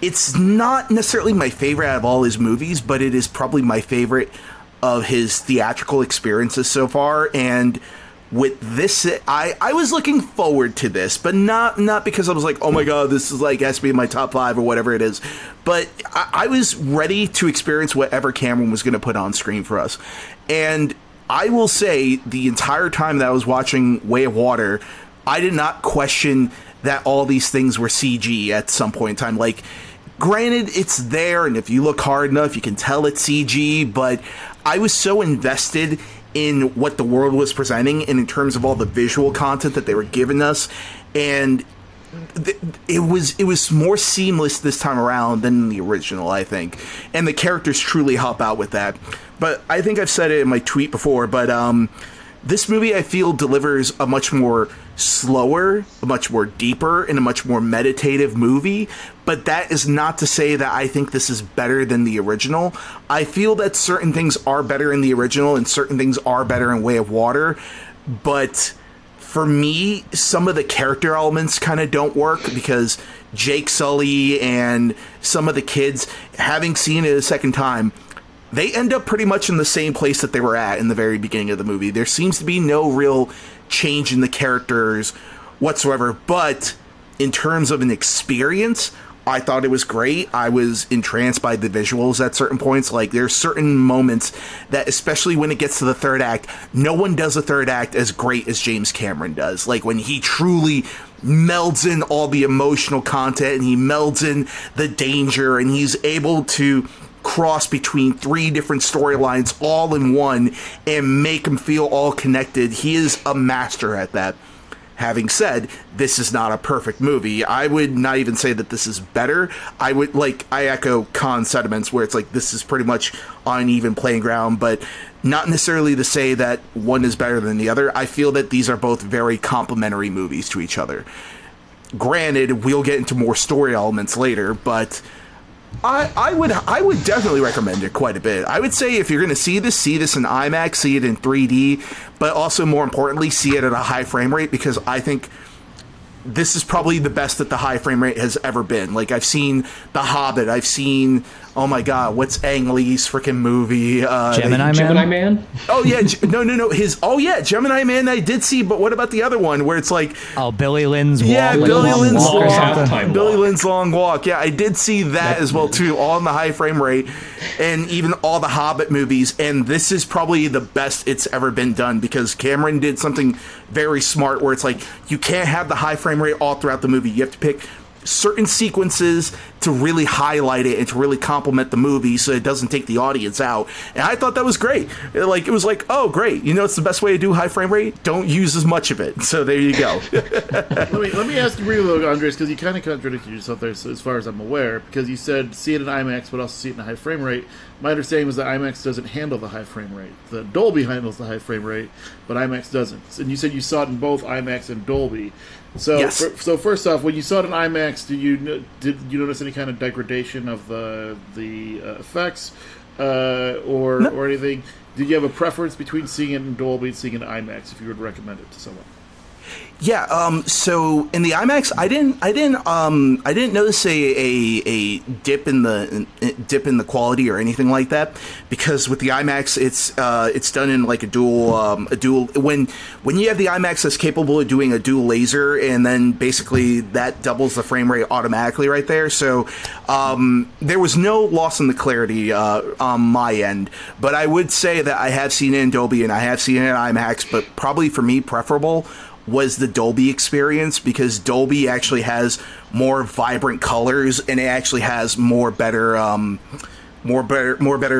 it's not necessarily my favorite out of all his movies, but it is probably my favorite of his theatrical experiences so far. And with this, I was looking forward to this, but not because I was like, oh my god, this is has to be my top 5 or whatever it is, but I was ready to experience whatever Cameron was going to put on screen for us. And I will say the entire time that I was watching Way of Water, I did not question that all these things were CG at some point in time. Granted, it's there, and if you look hard enough, you can tell it's CG, but I was so invested in what the world was presenting and in terms of all the visual content that they were giving us, and it was more seamless this time around than the original, I think, and the characters truly help out with that. But I think I've said it in my tweet before, but this movie, I feel, delivers a much more slower, a much more deeper, and a much more meditative movie. But that is not to say that I think this is better than the original. I feel that certain things are better in the original and certain things are better in Way of Water. But for me, some of the character elements kind of don't work because Jake Sully and some of the kids, having seen it a second time, they end up pretty much in the same place that they were at in the very beginning of the movie. There seems to be no real change in the characters whatsoever. But in terms of an experience, I thought it was great. I was entranced by the visuals at certain points. There's certain moments that, especially when it gets to the third act, no one does a third act as great as James Cameron does. When he truly melds in all the emotional content and he melds in the danger and he's able to cross between 3 different storylines all in one and make them feel all connected. He is a master at that. Having said, this is not a perfect movie. I would not even say that this is better. I would, like, I echo Khan's sentiments where it's like this is pretty much uneven playing ground, but not necessarily to say that one is better than the other. I feel that these are both very complementary movies to each other. Granted, we'll get into more story elements later, but I would definitely recommend it quite a bit. I would say if you're going to see this in IMAX, see it in 3D, but also more importantly, see it at a high frame rate, because I think this is probably the best that the high frame rate has ever been. Like, I've seen The Hobbit. I've seen, oh my God, what's Ang Lee's freaking movie? Gemini Man? Oh, yeah. No. Gemini Man I did see, but what about the other one where it's like... Oh, Billy Lynn's Walk. Yeah, Billy Lynn's Long Walk. Yeah, I did see that as well, too, all in the high frame rate, and even all the Hobbit movies, and this is probably the best it's ever been done, because Cameron did something very smart where it's like, you can't have the high frame rate all throughout the movie. You have to pick certain sequences to really highlight it and to really complement the movie so it doesn't take the audience out. And I thought that was great. Like, it was like, oh, great. You know, it's the best way to do high frame rate. Don't use as much of it. So there you go. let me ask you really, Andres, because you kind of contradicted yourself there, so as far as I'm aware, because you said see it in IMAX, but also see it in a high frame rate. My understanding was that IMAX doesn't handle the high frame rate. The Dolby handles the high frame rate, but IMAX doesn't. And you said you saw it in both IMAX and Dolby. So, yes. So first off, when you saw it in IMAX, did you notice any kind of degradation of the effects or anything? Did you have a preference between seeing it in Dolby and seeing it in IMAX? If you would recommend it to someone? Yeah. So in the IMAX, I didn't notice a dip in the quality or anything like that, because with the IMAX, it's done in like a dual. When you have the IMAX that's capable of doing a dual laser, and then basically that doubles the frame rate automatically right there. So there was no loss in the clarity on my end, but I would say that I have seen it in Dolby and I have seen it in IMAX, but probably for me preferable was the Dolby experience, because Dolby actually has more vibrant colors and it actually has more better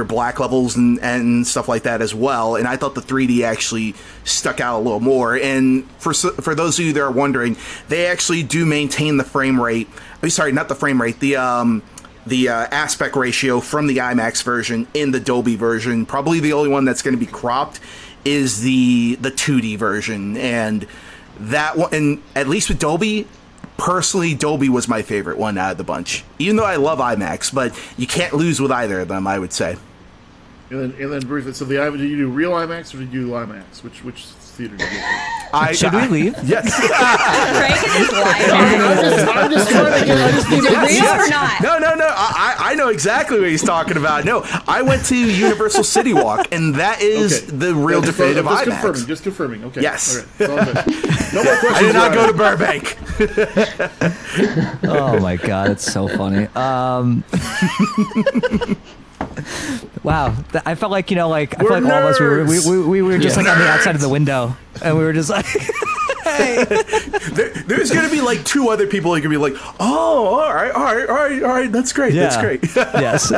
black levels and stuff like that as well. And I thought the 3D actually stuck out a little more. And for those of you that are wondering, they actually do maintain the frame rate. I'm sorry, not the frame rate. The aspect ratio from the IMAX version in the Dolby version. Probably the only one that's going to be cropped is the 2D version, and that one, and at least with Dolby, personally, Dolby was my favorite one out of the bunch. Even though I love IMAX, but you can't lose with either of them, I would say. And then briefly, so did you do real IMAX or did you do IMAX? Which theater did you do? Should we leave? Yes. I'm just trying to get out of this. Is it real or not? No. I know exactly what he's talking about. No, I went to Universal City Walk, and that is the real definitive IMAX. Just confirming. Okay. Yes. All right. No more questions. I did not go to Burbank. Oh, my God. It's so funny. Wow, I felt like, you know, like we're, I felt like nerds. All of us we were just like on the outside of the window, and we were just like, hey. There's gonna be like two other people who can be like, oh, all right, that's great, that's great. Yes.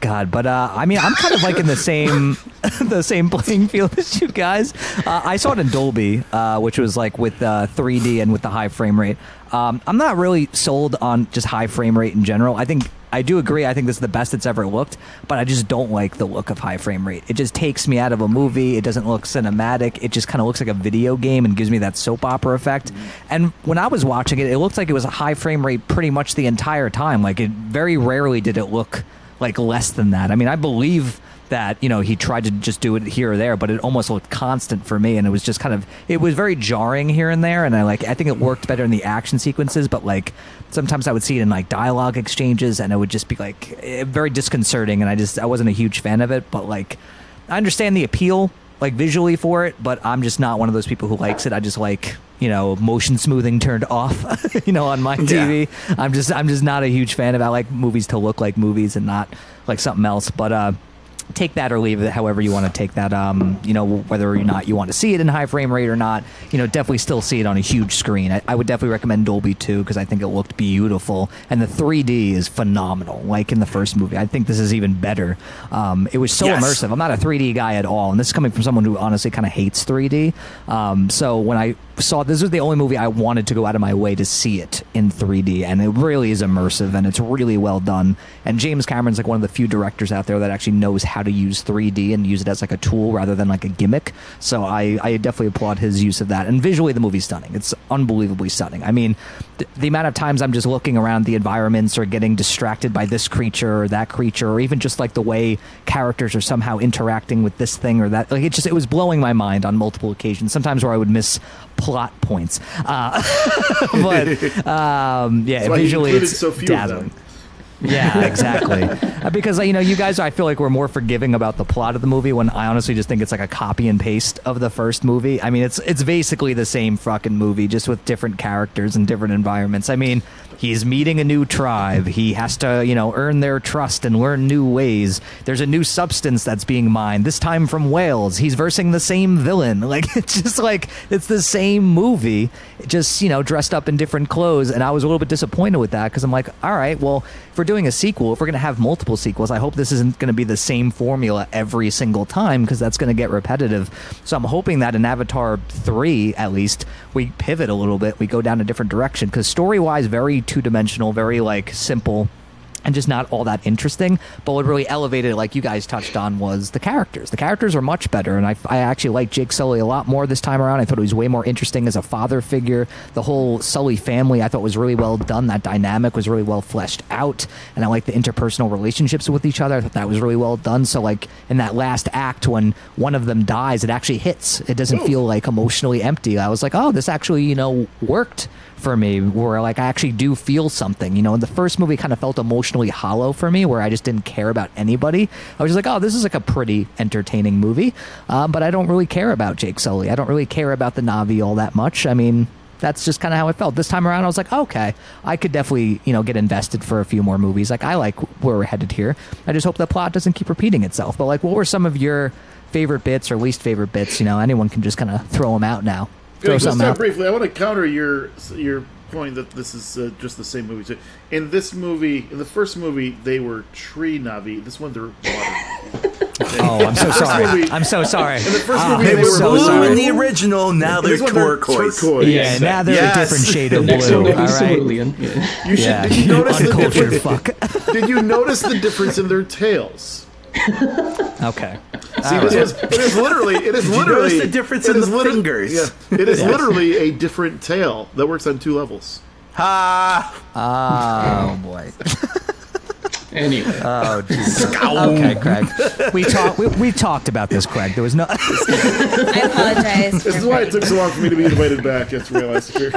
God, but I mean, I'm kind of like in the same playing field as you guys. I saw it in Dolby, which was like with 3D and with the high frame rate. I'm not really sold on just high frame rate in general. I think I do agree. I think this is the best it's ever looked, but I just don't like the look of high frame rate. It just takes me out of a movie. It doesn't look cinematic. It just kind of looks like a video game and gives me that soap opera effect. And when I was watching it, it looked like it was a high frame rate pretty much the entire time. Like, it very rarely did it look like less than that. I mean, I believe that, you know, he tried to just do it here or there, but it almost looked constant for me, and it was just kind of, it was very jarring here and there, and I think it worked better in the action sequences, but like sometimes I would see it in like dialogue exchanges, and it would just be like very disconcerting, and I wasn't a huge fan of it. But like, I understand the appeal like visually for it, but I'm just not one of those people who likes it. I just like, you know, motion smoothing turned off, you know, on my TV. Yeah. I'm just not a huge fan of it. I like movies to look like movies and not like something else. But take that or leave it, however you want to take that, whether or not you want to see it in high frame rate or not, definitely still see it on a huge screen. I would definitely recommend Dolby 2 because I think it looked beautiful, and the 3D is phenomenal, like in the first movie. I think this is even better. It was so immersive. I'm not a 3D guy at all, and this is coming from someone who honestly kind of hates 3D. So when I saw this, was the only movie I wanted to go out of my way to see it in 3D, and it really is immersive, and it's really well done. And James Cameron's like one of the few directors out there that actually knows how to use 3D and use it as like a tool rather than like a gimmick. So I definitely applaud his use of that. And visually, the movie's stunning. It's unbelievably stunning. I mean, the amount of times I'm just looking around the environments or getting distracted by this creature or that creature, or even just like the way characters are somehow interacting with this thing or that. Like it was blowing my mind on multiple occasions, sometimes where I would miss plot points. Visually it's so few dazzling. Yeah, exactly. Because, you guys, I feel like we're more forgiving about the plot of the movie when I honestly just think it's like a copy and paste of the first movie. I mean, it's basically the same fucking movie, just with different characters and different environments. I mean, he's meeting a new tribe. He has to, earn their trust and learn new ways. There's a new substance that's being mined, this time from Wales. He's versing the same villain. Like, it's just like, it's the same movie, just, dressed up in different clothes. And I was a little bit disappointed with that because I'm like, all right, well, if we're doing a sequel, if we're going to have multiple sequels, I hope this isn't going to be the same formula every single time because that's going to get repetitive. So I'm hoping that in Avatar 3, at least, we pivot a little bit. We go down a different direction because story-wise, very two-dimensional, very like simple and just not all that interesting. But what really elevated it, like you guys touched on, was the characters. The characters are much better, and I actually like Jake Sully a lot more this time around. I thought he was way more interesting as a father figure. The whole Sully family I thought was really well done. That dynamic was really well fleshed out, and I like the interpersonal relationships with each other. I thought that was really well done. So like in that last act when one of them dies, it actually hits. It doesn't feel like emotionally empty. I was like, oh, this actually, worked for me, where like I actually do feel something, and the first movie kind of felt emotionally hollow for me, where I just didn't care about anybody. I was just like, oh, this is like a pretty entertaining movie, but I don't really care about Jake Sully. I don't really care about the Na'vi all that much. I mean, that's just kind of how I felt this time around. I was like, okay, I could definitely, get invested for a few more movies. Like, I like where we're headed here. I just hope the plot doesn't keep repeating itself. But like, what were some of your favorite bits or least favorite bits? Anyone can just kind of throw them out now. Just briefly, I want to counter your point that this is just the same movie. In this movie, in the first movie, they were tree Na'vi. This one, they're water. Oh, I'm so sorry. I'm so sorry. In the first movie, they were blue in the original. Now they're turquoise. Yeah, now they're a different shade of blue. All right. Did you notice uncultured fuck. Did you notice the difference in their tails? Okay. See, it is literally you notice the difference in the fingers. Yeah, it is literally a different tail that works on two levels. Oh boy. Anyway. Oh, geez. Okay, Craig. We talked about this, Craig. There was no. I apologize. This is why it took so long for me to be invited back. Just realized here.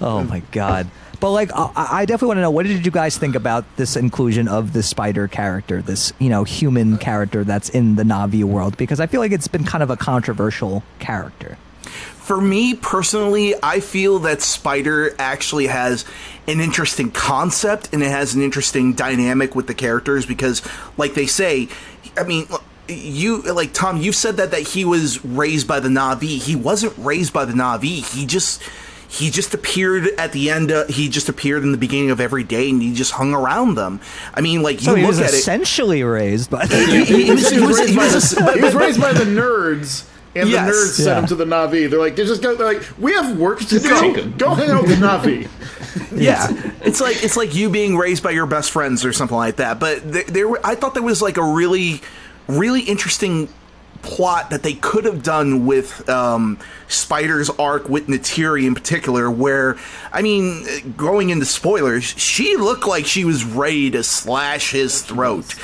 Oh my God. But like, I definitely want to know, what did you guys think about this inclusion of this spider character, this, human character that's in the Na'vi world? Because I feel like it's been kind of a controversial character. For me personally, I feel that Spider actually has an interesting concept and it has an interesting dynamic with the characters because, like they say, I mean, Tom, you said that he was raised by the Na'vi. He wasn't raised by the Na'vi. He just appeared at the end. He just appeared in the beginning of every day, and he just hung around them. I mean, like you look at it. Essentially raised by he was raised by the nerds, and the nerds sent him to the Na'vi. They're like, we have work to do. Go hang out with the Na'vi. Yeah, it's like you being raised by your best friends or something like that. But I thought there was like a really, really interesting plot that they could have done with Spider's arc with Natiri in particular, where, I mean, going into spoilers, she looked like she was ready to slash his throat.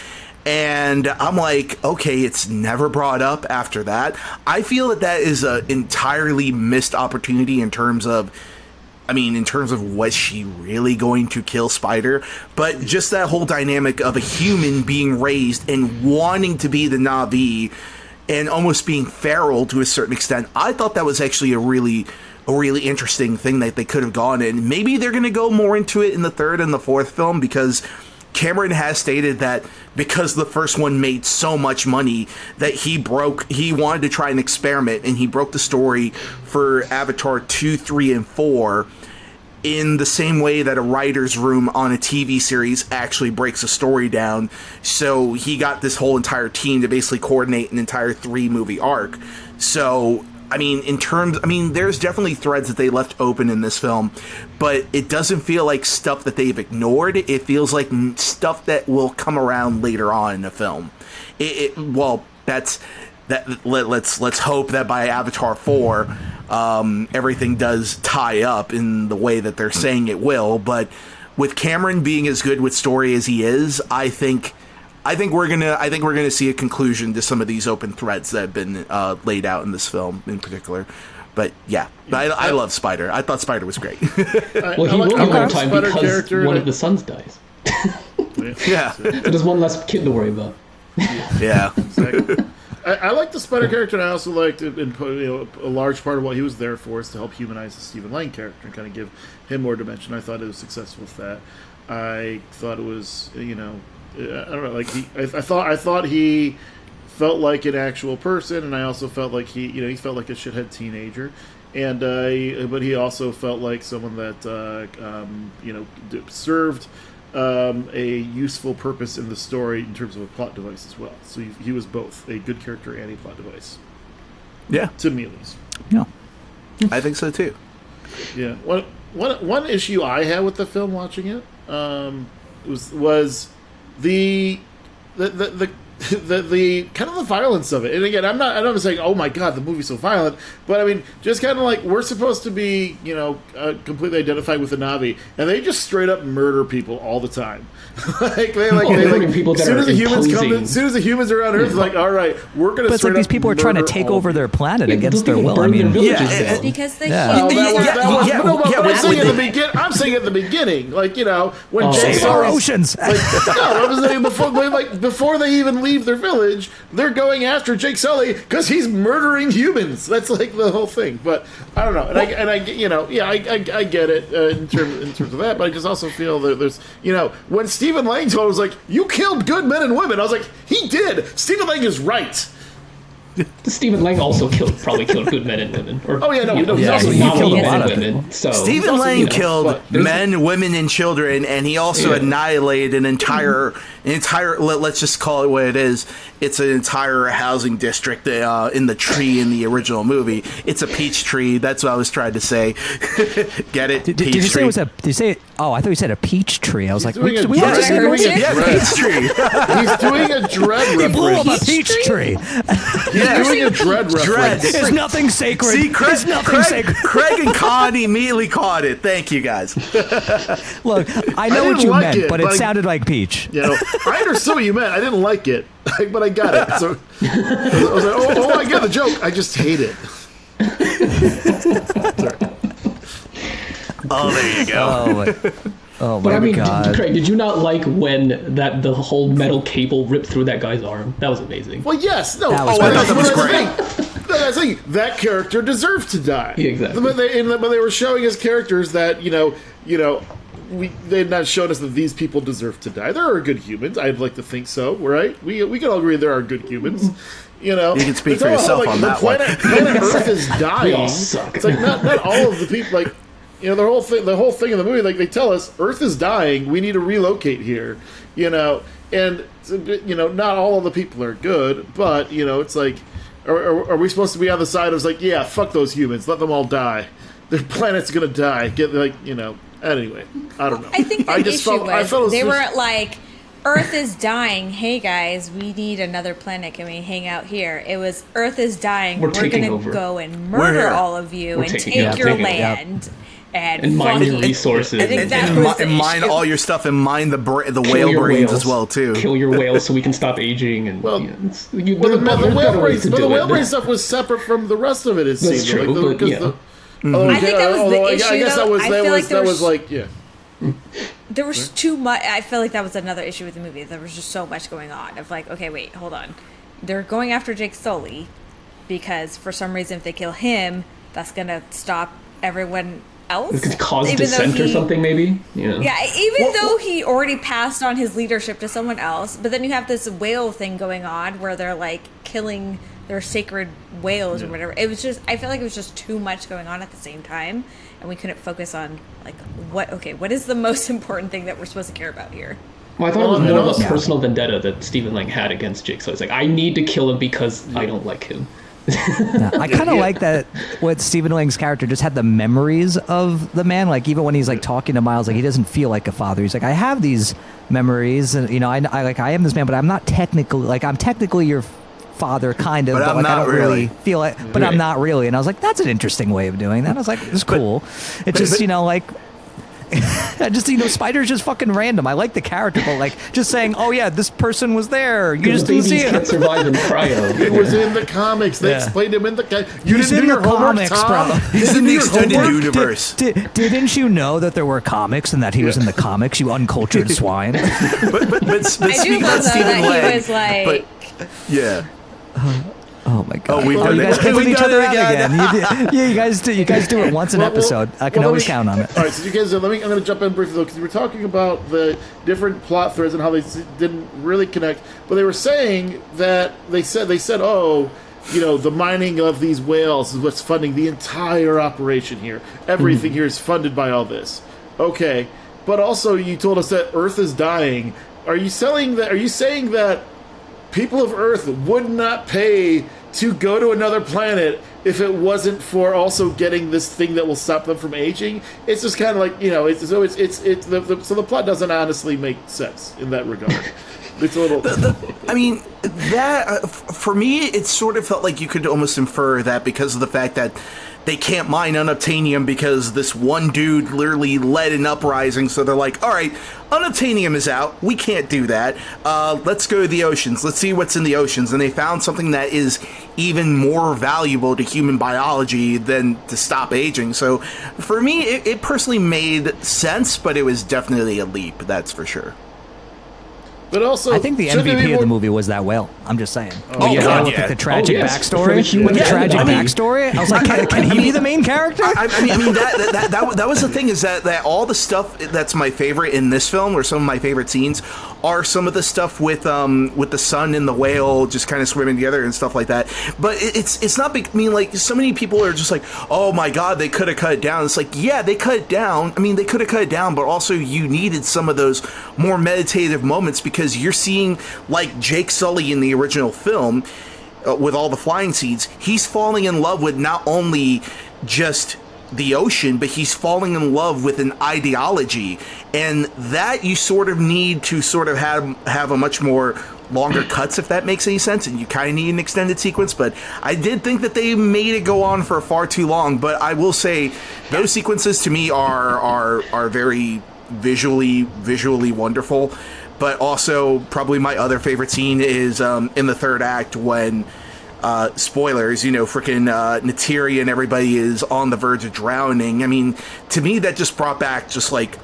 And I'm like, okay, it's never brought up after that. I feel that is an entirely missed opportunity in terms of was she really going to kill Spider? But just that whole dynamic of a human being raised and wanting to be the Na'vi and almost being feral to a certain extent. I thought that was actually a really interesting thing that they could have gone in. Maybe they're going to go more into it in the third and the fourth film because Cameron has stated that because the first one made so much money that he wanted to try an experiment, and he broke the story for Avatar 2, 3, and 4 in the same way that a writer's room on a TV series actually breaks a story down. So he got this whole entire team to basically coordinate an entire 3-movie arc. So, I mean, there's definitely threads that they left open in this film, but it doesn't feel like stuff that they've ignored. It feels like stuff that will come around later on in the film. Let's hope that by Avatar 4, everything does tie up in the way that they're saying it will. But with Cameron being as good with story as he is, I think we're gonna see a conclusion to some of these open threads that have been laid out in this film in particular. But yeah, I love Spider. I thought Spider was great. Well, he will be one time because one of the sons dies. Yeah, so there's one less kid to worry about. Yeah, exactly. I like the Spider character, and I also liked a large part of what he was there for is to help humanize the Stephen Lang character and kind of give him more dimension. I thought it was successful with that. I thought it was, I thought he felt like an actual person, and I also felt like he felt like a shithead teenager, and but he also felt like someone that served a useful purpose in the story in terms of a plot device as well. So he was both a good character and a plot device. Yeah, to me at least. Yeah, I think so too. Yeah, one issue I had with the film watching it was the kind of the violence of it. And again, I'm not saying, oh my god, the movie's so violent, but I mean, just kind of like, we're supposed to be, completely identified with the Na'vi, and they just straight up murder people all the time. As soon as the humans are on Earth, like, all right, we're going to. But it's like these people are trying to take over their planet against their will. I mean, because the humans. I'm saying at the beginning, like, when Jake saw our oceans. No, I was saying before they even leave their village, they're going after Jake Sully because he's murdering humans. That's like the whole thing. But I don't know, I get it in terms of that. But I just also feel that there's, when Stephen Lang told him, was like, you killed good men and women. I was like, he did. Stephen Lang is right. Stephen Lang also probably killed good men and women. He killed a lot of women. So Stephen Lang killed men, women, and children, and he also annihilated an entire. Let's just call it what it is. It's an entire housing district in the tree in the original movie. It's a peach tree. That's what I was trying to say. Get it? Did you say it was a? Did you say it? Oh, I thought you said a peach tree. I was like, we just said peach tree. He's doing a dread reference. He blew up a peach tree. He's doing a dread reference. There's nothing sacred. See, Craig and Kahn immediately caught it. Thank you guys. Look, I know what you meant, but it sounded like peach. I understood what you meant. I didn't like it, but I got it. So I was like, "Oh, I get the joke. I just hate it." Oh, there you go. God. Craig, did you not like when the whole metal cable ripped through that guy's arm? That was amazing. Well, yes. No, I thought that was great. I think that character deserved to die. Yeah, exactly. But they were showing us characters that they had not shown us that these people deserve to die. There are good humans. I'd like to think so, right? We can all agree there are good humans. You can speak for yourself on that one. Planet Earth is dying. We all suck. It's like not all of the people. Like the whole thing in the movie. Like they tell us, Earth is dying. We need to relocate here. Not all of the people are good, but it's like. Are we supposed to be on the side of like, yeah, fuck those humans, let them all die. Their planet's gonna die. Anyway, I don't know. I think the issue was like, Earth is dying. Hey guys, we need another planet. Can we hang out here? It was Earth is dying. We're gonna go and murder all of you and take your land. Yeah. And mine your resources. And mine all your stuff, and mine the whale brains as well too. Kill your whales so we can stop aging. And the whale brain stuff was separate from the rest of it. It seems true. I think that was the issue. I guess there was too much. I feel like that was another issue with the movie. There was just so much going on. Of like, okay, wait, hold on. They're going after Jake Sully because for some reason, if they kill him, that's gonna stop everyone else. It could cause dissent or something, maybe. Even though he already passed on his leadership to someone else, but then you have this whale thing going on where they're like killing their sacred whales or whatever. It was just, I feel like it was just too much going on at the same time, and we couldn't focus on like what is the most important thing that we're supposed to care about here. Well, I thought it was more of a personal vendetta that Stephen Lang had against Jake. So it's like, I need to kill him because I don't like him. No, I kind of like that what Stephen Lang's character just had the memories of the man. Like even when he's like talking to Miles, like he doesn't feel like a father. He's like, I have these memories, and you know, I am this man, but I'm not technically like I'm technically your father, kind of, but like, I don't really feel it. But I'm not really. And I was like, that's an interesting way of doing that. I was like, it's cool. It's just, you know, like. I just, you know, Spider's just fucking random. I like the character, but like just saying, oh yeah, this person was there. You just didn't see it. Can't survive in cryo. It was in the comics. They explained him in the. You didn't do your homework, Tom. He's in the extended universe. Didn't you know that there were comics and that he was in the comics? You uncultured swine. But speaking of Stephen Lang, he was like, oh my god! Oh, you guys killed each other again. You guys do it once an episode. I can always count on it. All right, so you guys, I'm going to jump in briefly though, because we were talking about the different plot threads and how they didn't really connect. But they were saying that they said, oh, you know, the mining of these whales is what's funding the entire operation here. Everything here is funded by all this. Okay, but also you told us that Earth is dying. Are you selling that? Are you saying that people of Earth would not pay to go to another planet if it wasn't for also getting this thing that will stop them from aging? It's just kind of like, you know, so the plot doesn't honestly make sense in that regard. It's a little. I mean, that for me, it sort of felt like you could almost infer that because of the fact that they can't mine unobtainium because this one dude literally led an uprising. So they're like, all right, unobtainium is out. We can't do that. Let's go to the oceans. Let's see what's in the oceans. And they found something that is even more valuable to human biology than to stop aging. So for me, it personally made sense, but it was definitely a leap. That's for sure. But also, I think the MVP of the movie was that whale. I'm just saying. Oh yeah, God, the tragic backstory. With the tragic backstory, I was like, can he be the main character? I mean, that was the thing is that all the stuff that's my favorite in this film, or some of my favorite scenes, are some of the stuff with the sun and the whale just kind of swimming together and stuff like that. But it's not big. I mean, like so many people are just like, oh my God, they could have cut it down. It's like, yeah, they cut it down. I mean, they could have cut it down, but also you needed some of those more meditative moments because you're seeing like Jake Sully in the original film with all the flying seeds. He's falling in love with not only just the ocean, but he's falling in love with an ideology, and that you sort of need to sort of have a much more longer cuts, if that makes any sense, and you kind of need an extended sequence. But I did think that they made it go on for far too long, but I will say those sequences to me are very visually wonderful. But also, probably my other favorite scene is in the third act when spoilers, you know, freaking Natiri and everybody is on the verge of drowning. I mean, to me, that just brought back just like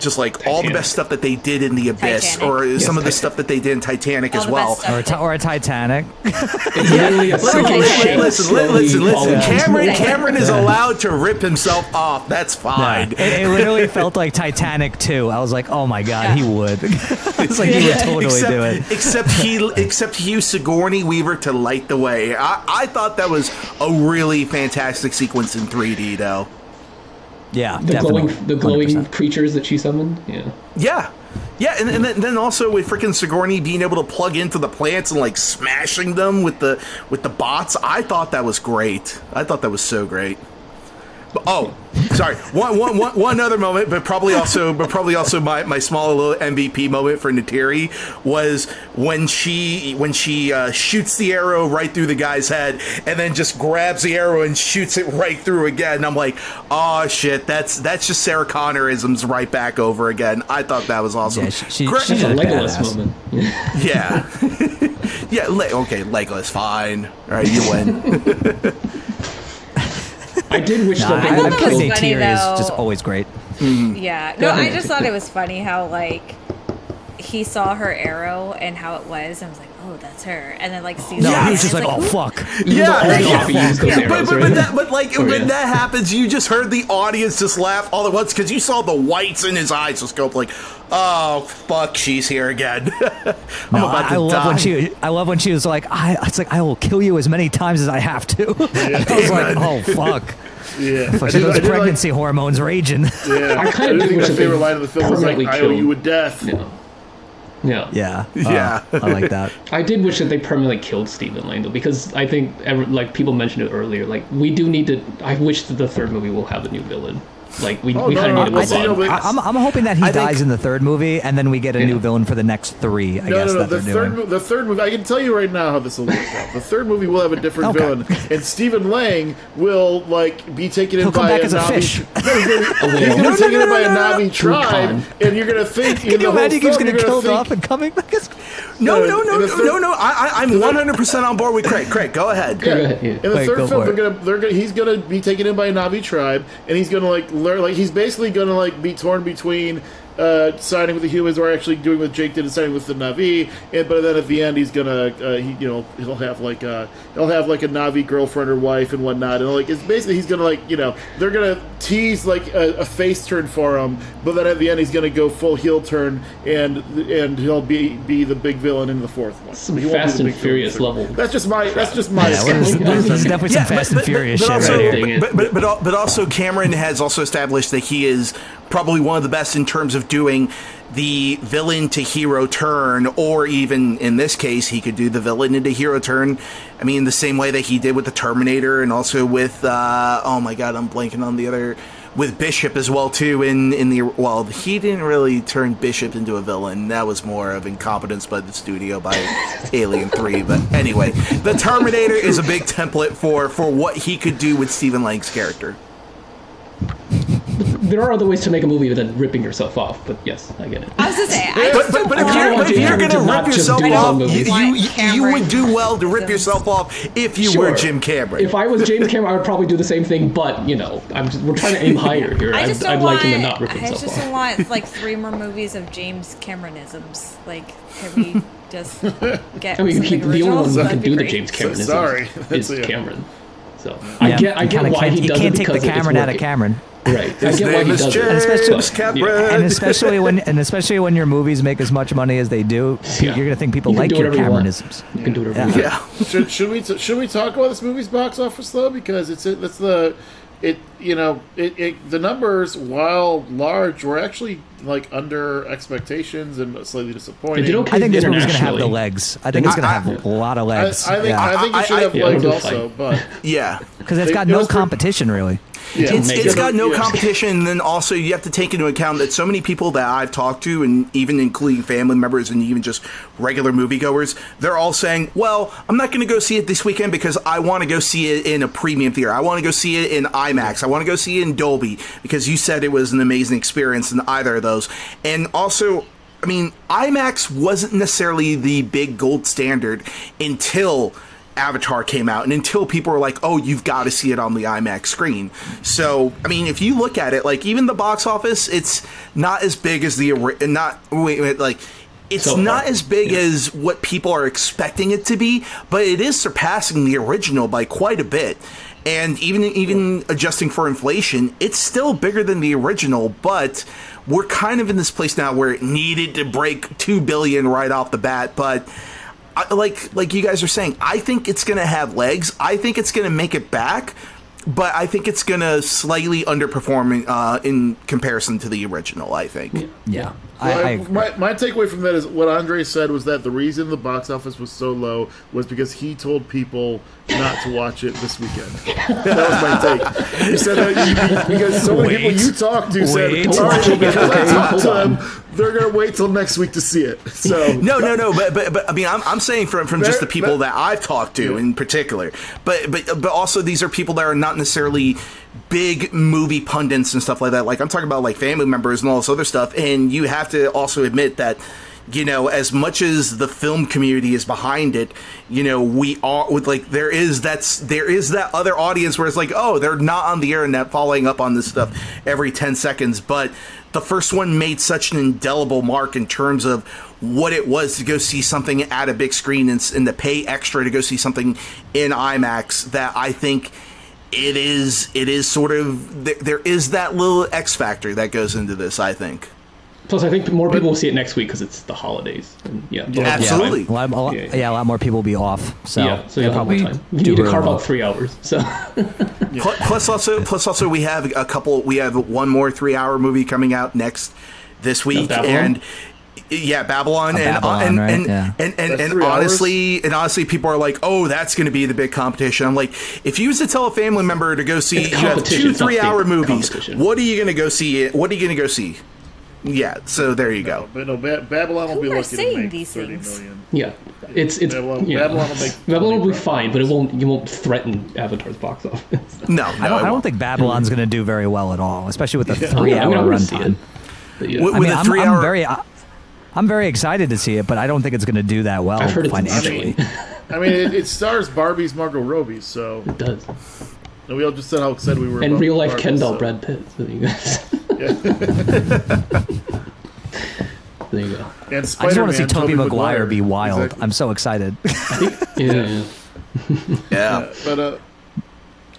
Titanic. All the best stuff that they did in the Abyss, Titanic. Or some of the stuff that they did in Titanic all as well, or a Titanic. It's literally a freaking ship. Listen. Cameron is allowed to rip himself off. That's fine. Yeah. It literally felt like Titanic 2. I was like, oh my God, he would. It's like he would totally do it. Except he used Sigourney Weaver to light the way. I thought that was a really fantastic sequence in 3D though. Yeah, the glowing creatures that she summoned. Yeah, and then also with freaking Sigourney being able to plug into the plants and like smashing them with the bots. I thought that was great. I thought that was so great. But, oh, sorry. One other moment, but probably also my small little MVP moment for Natiri was when she shoots the arrow right through the guy's head and then just grabs the arrow and shoots it right through again. And I'm like, oh shit, that's just Sarah Connorisms right back over again. I thought that was awesome. Yeah, she's a Legolas moment. Yeah. Yeah. Okay, Legolas, fine. All right, you win. I did wish that they would kill Natiri. Is just always great. Mm-hmm. Yeah. No, I just thought it was funny how, like, he saw her arrow and how it was, and was like, oh, that's her, and then like sees. No, he was just like, oh fuck. Yeah. But when that happens, you just heard the audience just laugh all at once because you saw the whites in his eyes just go like, oh fuck, she's here again. I love when she was like, I will kill you as many times as I have to. Yeah. I was like, oh fuck. Yeah, like those pregnancy hormones raging. Yeah, I kind of think my favorite line of the film was like, "I owe you a death." Yeah. I like that. I did wish that they permanently killed Stephen Lang, because I think, like people mentioned it earlier, like we do need to. I wish that the third movie will have a new villain. Like we kind of need to move on. I'm hoping that he dies in the third movie, and then we get a new villain for the next three. The third movie. I can tell you right now how this will work out. The third movie will have a different villain, and Stephen Lang will be taken in by a Na'vi. He's going to be taken in by a Na'vi tribe, and you're going to think. Can you imagine he's going to kill off and coming back? No. I'm 100% on board with Craig. Craig, go ahead. In the third film, he's going to be taken in by a Na'vi tribe, and he's going to he's basically gonna be torn between siding with the humans or actually doing what Jake did and siding with the Na'vi. But then at the end, he's gonna he'll have a Na'vi girlfriend or wife and whatnot. And it's basically he's gonna they're gonna tease a face turn for him. But then at the end, he's gonna go full heel turn and he'll be the big villain in the fourth one. Some Fast and Furious level. That's just my. There's definitely some Fast and Furious shit. But also Cameron has also established that he is probably one of the best in terms of doing the villain to hero turn, or even in this case, he could do the villain into hero turn. I mean, the same way that he did with the Terminator, and also with I'm blanking on the other, with Bishop as well too. Well, he didn't really turn Bishop into a villain. That was more of incompetence by the studio by Alien 3. But anyway, the Terminator is a big template for what he could do with Stephen Lang's character. There are other ways to make a movie than ripping yourself off, but yes, I get it. I was just saying, but if you're going to rip yourself off, you would do well to rip yourself off if you were Jim Cameron. If I was James Cameron, I would probably do the same thing, but, we're trying to aim higher here. I'd like him to not rip himself off. I just don't want, three more movies of James Cameronisms. Can we just get something original? The only one who can do the James Cameronisms is Cameron. So I get why he does it. You can't take the Cameron out of Cameron. Right. And especially when your movies make as much money as they do, you're gonna think people like your Cameronisms. You can do whatever you want. Should we talk about this movie's box office though? Because the numbers, while large, were actually under expectations and slightly disappointing. I think this movie's gonna have the legs. I think it's gonna have a lot of legs. I think it should have legs also, but yeah, because it's got no competition really. Yeah, it's got no competition, and then also you have to take into account that so many people that I've talked to, and even including family members and even just regular moviegoers, they're all saying, well, I'm not going to go see it this weekend because I want to go see it in a premium theater. I want to go see it in IMAX. I want to go see it in Dolby because you said it was an amazing experience in either of those. And also, I mean, IMAX wasn't necessarily the big gold standard until Avatar came out, and until people were like, oh, you've got to see it on the IMAX screen. So, I mean, if you look at it, even the box office, it's not as big as as what people are expecting it to be, but it is surpassing the original by quite a bit. And even adjusting for inflation, it's still bigger than the original, but we're kind of in this place now where it needed to break $2 billion right off the bat, but like you guys are saying, I think it's going to have legs. I think it's going to make it back, but I think it's going to slightly underperform in comparison to the original, I think. Yeah. My takeaway from that is what Andre said was that the reason the box office was so low was because he told people not to watch it this weekend. That was my take. He said that because so many people you talked to said, all right, they're going to wait till next week to see it. So no. But I mean, I'm saying from just the people that I've talked to in particular, but also these are people that are not necessarily big movie pundits and stuff like that. I'm talking about family members and all this other stuff. And you have to also admit that you know, as much as the film community is behind it, you know, we are with, like, there is that other audience where it's like, oh, they're not on the internet following up on this stuff every 10 seconds. But the first one made such an indelible mark in terms of what it was to go see something at a big screen and to pay extra to go see something in IMAX, that I think it is sort of, there is that little X factor that goes into this, I think. Plus, I think more people will see it next week because it's the holidays. And, yeah, absolutely. Yeah, a lot more people will be off. So, yeah, so you'll probably time. You need to carve out 3 hours. So, plus also, we have one more 3-hour movie coming out this week, Babylon? and honestly, people are like, oh, that's going to be the big competition. I'm like, if you used to tell a family member to go see, you have 2 3-hour movies, what are you going to go see? Yeah, so there you go. But no, Babylon will be lucky to make $30 million. Yeah, it's Babylon will be fine, but you won't threaten Avatar's box office. I don't think Babylon's going to do very well at all, especially with a 3-hour runtime. I'm very excited to see it, but I don't think it's going to do that well financially. I mean, it stars Barbie's Margot Robbie, so it does. And we all just said how excited we were. And real life Barbie, Kendall, so. Brad Pitt. So you guys. There you go. And I just want to see Tobey Maguire be wild. Exactly. I'm so excited. Yeah.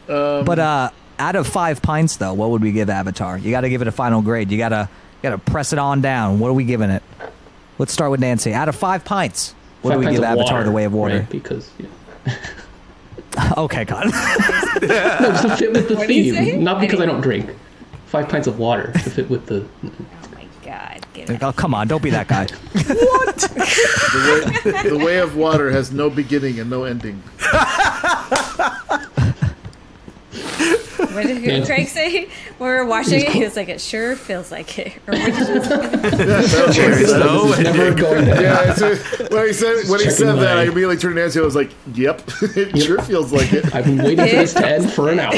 But out of 5 pints, though, what would we give Avatar? You got to give it a final grade. You got to press it on down. What are we giving it? Let's start with Nancy. Out of 5 pints, what do we give Avatar: The Way of Water? Right? Because. Yeah. Okay, God. No, to fit with the theme, not because I don't drink. 5 pints of water to fit with the... Oh my God. Oh, come on, don't be that guy. What? The Way of Water has no beginning and no ending. What did Craig say? When we were watching it, he was like, it sure feels like it. Or what did you say? Never going down. Yeah, when he said that, I immediately turned to Nancy and I was like, yep, it sure feels like it. I've been waiting for this to end for an hour.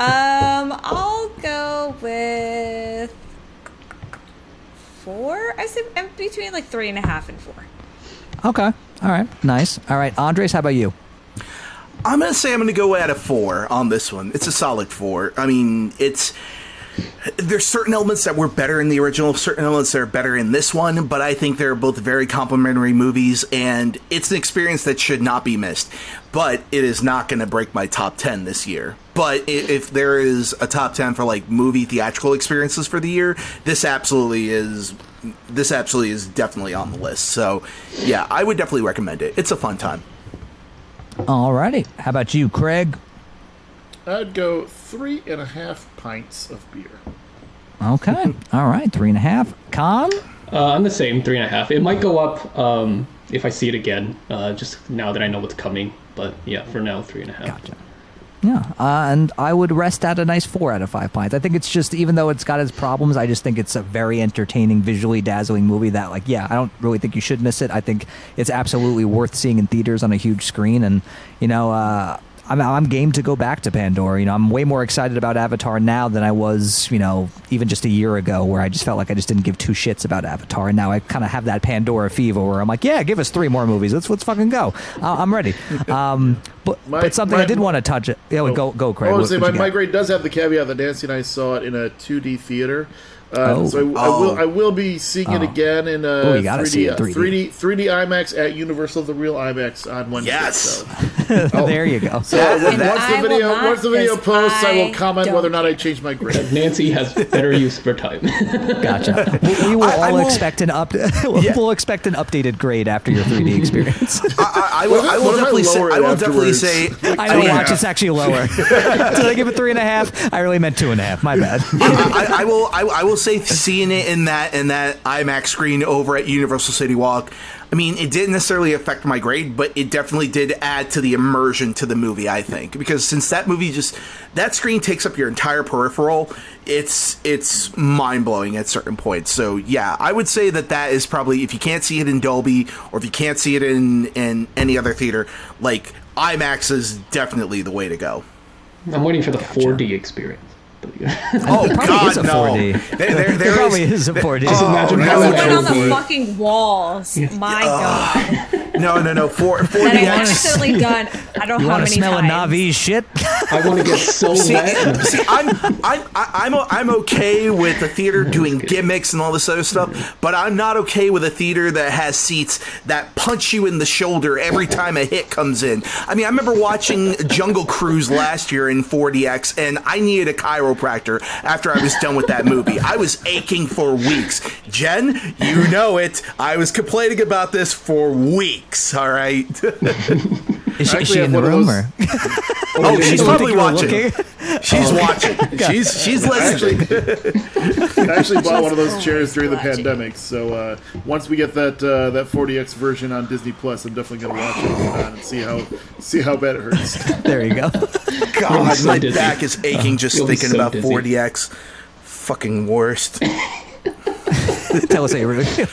I'll go with 4. I said between like 3.5 and 4. Okay. All right. Nice. All right. Andres, how about you? I'm going to say I'm going to go at a 4 on this one. It's a solid 4. I mean, there's certain elements that were better in the original, certain elements that are better in this one, but I think they're both very complimentary movies, and it's an experience that should not be missed. But it is not going to break my top 10 this year. But if there is a top 10 for like movie theatrical experiences for the year, this absolutely is definitely on the list. So yeah, I would definitely recommend it. It's a fun time. Alrighty. How about you, Craig? I'd go 3.5 pints of beer. Okay. All right. 3.5. Con? I'm the same. 3.5. It might go up if I see it again, just now that I know what's coming. But yeah, for now, 3.5. Gotcha. Yeah. And I would rest at a nice 4 out of 5 pints. I think it's just, even though it's got its problems, I just think it's a very entertaining, visually dazzling movie that, like, yeah, I don't really think you should miss it. I think it's absolutely worth seeing in theaters on a huge screen. And, you know, I'm game to go back to Pandora. You know, I'm way more excited about Avatar now than I was, you know, even just a year ago, where I just felt like I just didn't give 2 shits about Avatar. And now I kind of have that Pandora fever where I'm like, yeah, give us 3 more movies. Let's fucking go. I'm ready. But I did want to touch it. Yeah, go, Craig. I was saying, my grade does have the caveat that Nancy and I saw it in a 2D theater. So I will be seeing it again in 3D IMAX at Universal, the real IMAX, on Wednesday. Yes, so. There you go. So once the video posts, I will comment whether or not I changed my grade. Nancy has better use for time. Gotcha. We will We'll expect an updated grade after your 3D experience. I will definitely say. Watch it's actually lower. Did I give it 3.5? I really meant 2.5. My bad. I will say, seeing it in that IMAX screen over at Universal City Walk, I mean, it didn't necessarily affect my grade, but it definitely did add to the immersion to the movie, I think, because since that movie that screen takes up your entire peripheral, it's mind-blowing at certain points. So yeah, I would say that is probably, if you can't see it in Dolby or if you can't see it in any other theater, like IMAX is definitely the way to go. I'm waiting for the 4D experience. pretty good. Oh, it probably is a 4D. There probably is a 4D. Just imagine how it went on the fucking walls. Yeah. My God. No. 4DX. I don't know how many times. You smell a Navi's shit? I want to get so wet. See, I'm okay with the theater doing gimmicks and all this other stuff, but I'm not okay with a theater that has seats that punch you in the shoulder every time a hit comes in. I mean, I remember watching Jungle Cruise last year in 4DX, and I needed a chiropractor after I was done with that movie. I was aching for weeks. Jen, you know it. I was complaining about this for weeks, all right? Is she in the room? Oh, she's probably watching. She's watching. She's listening. I actually bought one of those chairs during the pandemic, so once we get that 4DX version on Disney Plus, I'm definitely going to watch it and see how bad it hurts. There you go. God, so my back is aching just thinking about 4DX. Fucking worst. Tell us how you really feel.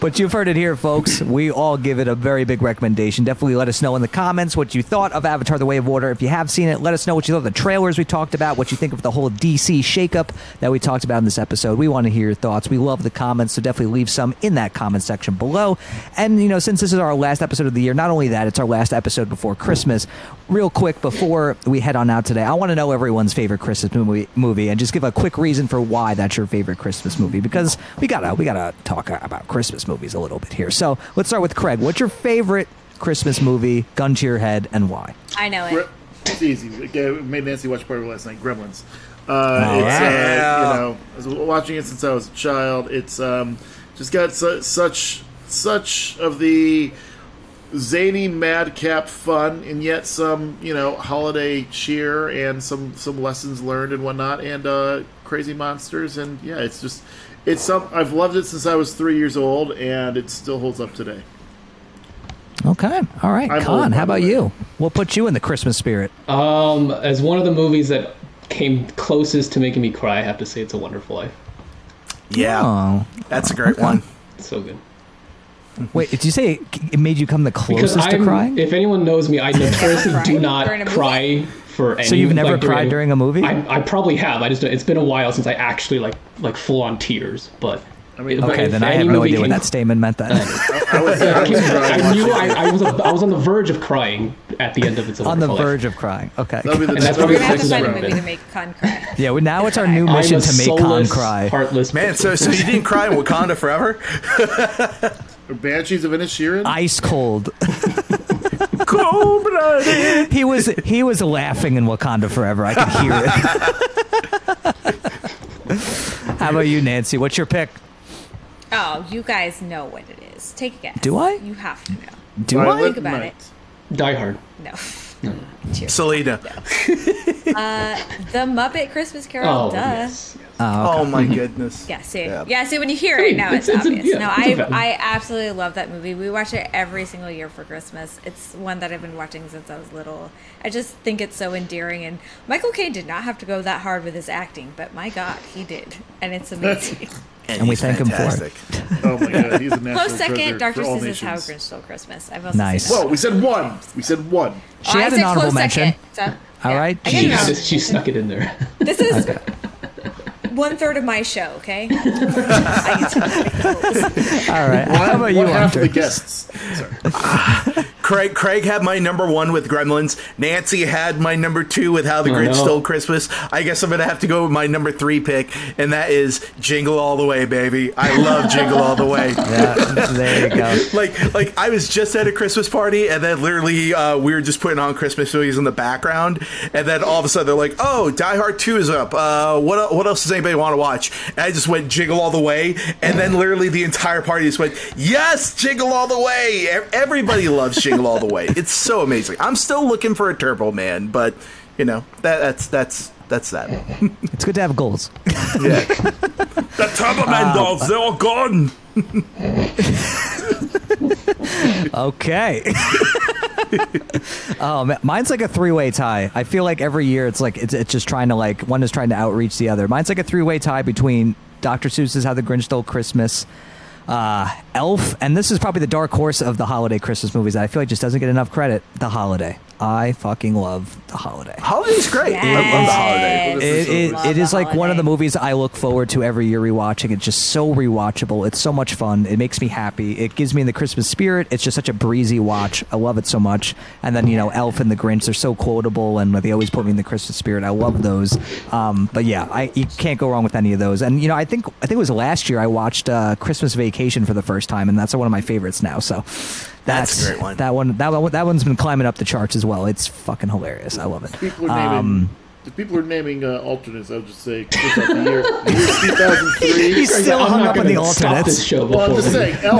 But you've heard it here, folks. We all give it a very big recommendation. Definitely let us know in the comments what you thought of Avatar: The Way of Water. If you have seen it, let us know what you thought of the trailers we talked about, what you think of the whole DC shakeup that we talked about in this episode. We want to hear your thoughts. We love the comments, so definitely leave some in that comment section below. And, you know, since this is our last episode of the year, not only that, it's our last episode before Christmas. Real quick, before we head on out today, I want to know everyone's favorite Christmas movie and just give a quick reason for why that's your favorite Christmas movie, because we gotta talk about Christmas movies a little bit here. So let's start with Craig. What's your favorite Christmas movie, gun to your head, and why? I know it. It's easy. It made Nancy watch part of it last night, Gremlins. You know, I was watching it since I was a child. It's just got such of the zany madcap fun, and yet some, you know, holiday cheer and some lessons learned and whatnot, and crazy monsters, and yeah, it's just I've loved it since I was 3 years old, and it still holds up today. Okay, all right, Con, how about you? What put you in the Christmas spirit? As one of the movies that came closest to making me cry, I have to say It's a Wonderful Life. Yeah, that's a great one. It's so good. Wait, did you say it made you come the closest to crying? If anyone knows me, I notoriously do not cry for any. So you've never cried during a movie? I probably have. I just it's been a while since I actually like full on tears. But I mean, okay, then I have no idea what that statement meant. Then I was on the verge of crying at the end of It's a Wonderful Life. On the verge of crying. Okay, and that's probably the closest I've ever been to make Con cry. Yeah, well, now it's our new mission to make Con cry. Heartless man. So you didn't cry in Wakanda Forever? Or Banshees of Inisherin? Ice cold. Cold-blooded. He was laughing in Wakanda Forever. I could hear it. How about you, Nancy? What's your pick? Oh, you guys know what it is. Take a guess. Do I? You have to know. Do I? Think about it. Die Hard. No. Selena. No. The Muppet Christmas Carol. Yes. Oh, okay. Oh my goodness! Yeah, see, when you hear it now, it's obvious. I absolutely love that movie. We watch it every single year for Christmas. It's one that I've been watching since I was little. I just think it's so endearing. And Michael Caine did not have to go that hard with his acting, but my God, he did, and it's amazing. And we thank him for it. Oh my God, he's a national treasure. Close second, Dr. Seuss's How the Grinch Stole Christmas. I've also seen that. Whoa, we said one. She had an honorable mention. Second, so, all right, she snuck it in there. This is. Okay. 1/3 of my show, okay? All right. How about you, half the guests? Sorry. Craig had my number one with Gremlins. Nancy had my number two with How the Grinch Stole Christmas. I guess I'm going to have to go with my number three pick, and that is Jingle All the Way, baby. I love Jingle All the Way. Yeah, there you go. Like I was just at a Christmas party, and then literally we were just putting on Christmas movies in the background, and then all of a sudden they're like, oh, Die Hard 2 is up. What else does anybody want to watch? And I just went Jingle All the Way, and then literally the entire party just went, yes, Jingle All the Way. Everybody loves Jingle All the Way. It's so amazing. I'm still looking for a Turbo Man, but you know that's that. It's good to have goals. Yeah, the Turbo Man dolls—they're all gone. Okay. Mine's like a three-way tie. I feel like every year it's like it's just trying to like one is trying to outreach the other. Mine's like a three-way tie between Dr. Seuss's How the Grinch Stole Christmas, Elf, and this is probably the dark horse of the holiday Christmas movies that I feel like just doesn't get enough credit, The Holiday. I fucking love The Holiday. Holiday's great. Yes. I love The Holiday. It is like one of the movies I look forward to every year rewatching. It's just so rewatchable. It's so much fun. It makes me happy. It gives me the Christmas spirit. It's just such a breezy watch. I love it so much. And then, you know, Elf and the Grinch, they're so quotable and they always put me in the Christmas spirit. I love those. But yeah, you can't go wrong with any of those. And, you know, I think it was last year I watched Christmas Vacation for the first time, and that's one of my favorites now. So that's a great one. That one's been climbing up the charts as well. It's fucking hilarious. I love it. People are naming alternates. I would just say year 2003. He's still hung up on the alternates. No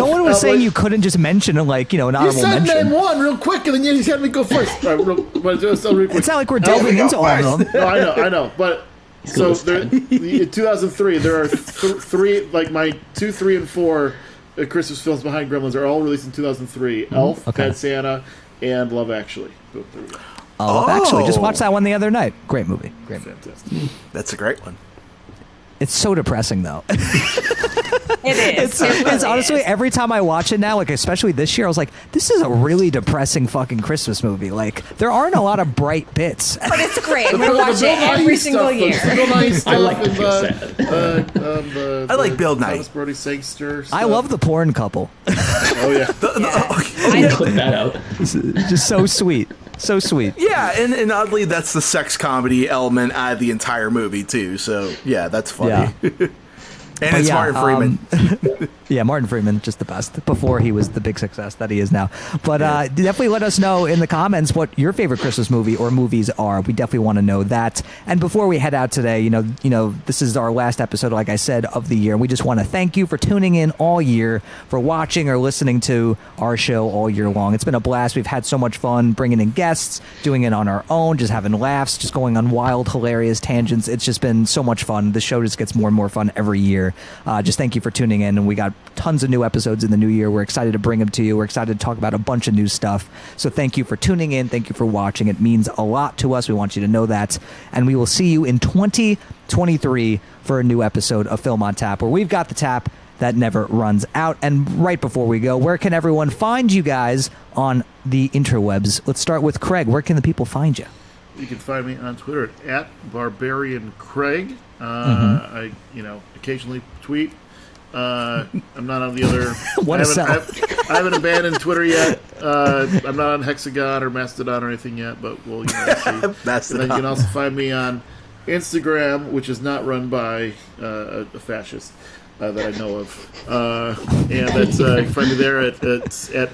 one was saying you couldn't just mention an honorable mention. You said name one real quick, and then you just had me go first. All right, real quick. It's not like we're delving into all of them. No, I know, but. So in 2003, there are three, like my 2, 3, and 4 Christmas films behind Gremlins are all released in 2003. Elf, Bad Santa, and Love Actually. Love Actually. Just watched that one the other night. Great movie. Great. Fantastic. That's a great one. It's so depressing, though. It is. It's honestly every time I watch it now, like especially this year, I was like, this is a really depressing fucking Christmas movie. Like, there aren't a lot of bright bits. But it's great. We watch it every single year. I like Bill Nye. Thomas Brody Sangster stuff. I love the porn couple. Oh, yeah. I'm going to clip that out. Just so sweet. So sweet. Yeah, and oddly, that's the sex comedy element out of the entire movie, too. So, yeah, that's funny. Yeah. And but it's Martin Freeman. Yeah, Martin Freeman, just the best. Before he was the big success that he is now. But definitely let us know in the comments what your favorite Christmas movie or movies are. We definitely want to know that. And before we head out today, you know, this is our last episode, like I said, of the year. And we just want to thank you for tuning in all year, for watching or listening to our show all year long. It's been a blast. We've had so much fun bringing in guests, doing it on our own, just having laughs, just going on wild, hilarious tangents. It's just been so much fun. The show just gets more and more fun every year. Just thank you for tuning in, and we got tons of new episodes in the new year. We're excited to bring them to you. We're excited to talk about a bunch of new stuff. So thank you for tuning in. Thank you for watching. It means a lot to us. We want you to know that, and we will see you in 2023 for a new episode of Film on Tap, where we've got the tap that never runs out. And right before we go, where can everyone find you guys on the interwebs? Let's start with Craig. Where can the people find you? You can find me on Twitter at @BarbarianCraig. I occasionally tweet. I'm not on the other. I haven't abandoned Twitter yet. I'm not on Hexagon or Mastodon or anything yet, but we'll see. Mastodon. And then you can also find me on Instagram, which is not run by a fascist that I know of. And that's you can find me there at CF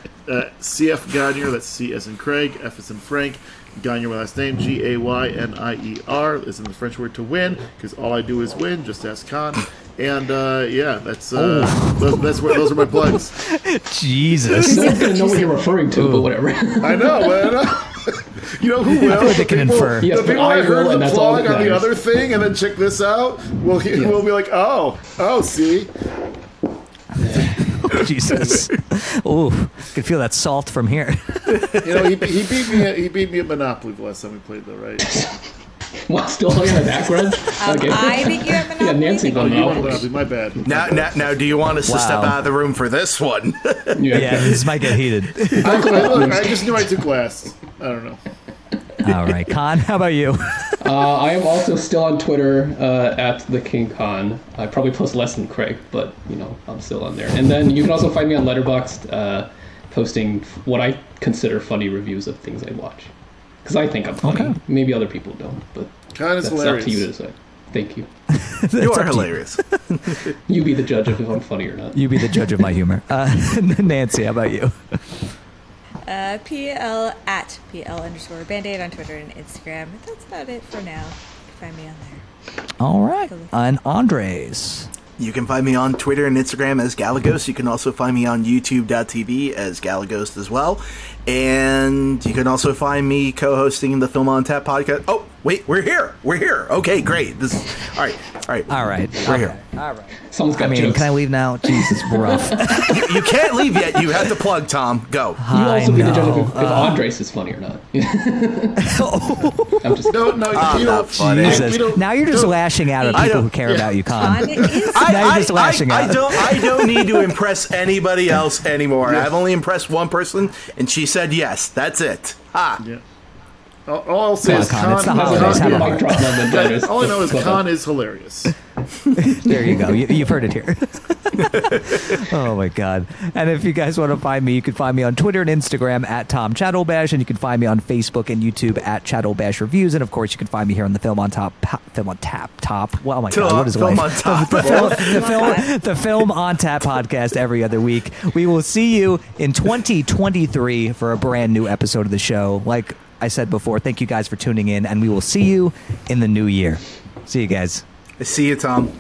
Gagnier. That's C as in Craig, F as in Frank. Gagnier, my last name, Gaynier, isn't the French word to win, because all I do is win. Just ask Khan. And those are my plugs. Jesus, I don't know what you're referring to, but whatever. I know, you know who will? They can infer. The people that heard the plug on the other thing and then check this out will be like, oh, see. Jesus. Ooh, can feel that salt from here. He beat me at Monopoly the last time we played, though, right? What, still on my background? Okay. I beat you at Monopoly. Yeah, Nancy won Monopoly. My bad. Now, do you want us to step out of the room for this one? Yeah, this might get heated. I just knew I took last. I don't know. All right, Khan, how about you? I am also still on Twitter at TheKingKhan. I probably post less than Craig, but, I'm still on there. And then you can also find me on Letterboxd posting what I consider funny reviews of things I watch. Because I think I'm funny. Okay. Maybe other people don't, but Khan is hilarious. Up to you to say. Thank you. You are hilarious. You be the judge of if I'm funny or not. You be the judge of my humor. Nancy, how about you? PL at PL_Band-Aid on Twitter and Instagram. That's about it for now. You can find me on there. All right. And Andres. You can find me on Twitter and Instagram as Galagos. You can also find me on YouTube.tv as Galagos as well. And you can also find me co-hosting the Film on Tap podcast. Oh, wait, we're here. Okay, great. All right. We're here. All right. Someone's got jokes. Can I leave now? Jesus, rough. You can't leave yet. You have to plug, Tom. Go. You also be the judge of if Andres is funny or not. I'm just no. You know, Jesus. Now you're just lashing out at people who care about you, Con. I don't need to impress anybody else anymore. I've only impressed one person, and she said yes. That's it. Ah. Yeah. All I'll say is Con. It's the holidays. Have a hard time. All I know is Con is hilarious. There you go. You've heard it here. Oh my God. And if you guys want to find me, you can find me on Twitter and Instagram at Tom Chattelbash, and you can find me on Facebook and YouTube at Chattelbash Reviews, and of course you can find me here on the Film on Top well, oh my God, what is Film on Top? The Film on Tap podcast every other week. We will see you in 2023 for a brand new episode of the show. Like I said before, thank you guys for tuning in, and we will see you in the new year. See you guys. See you, Tom.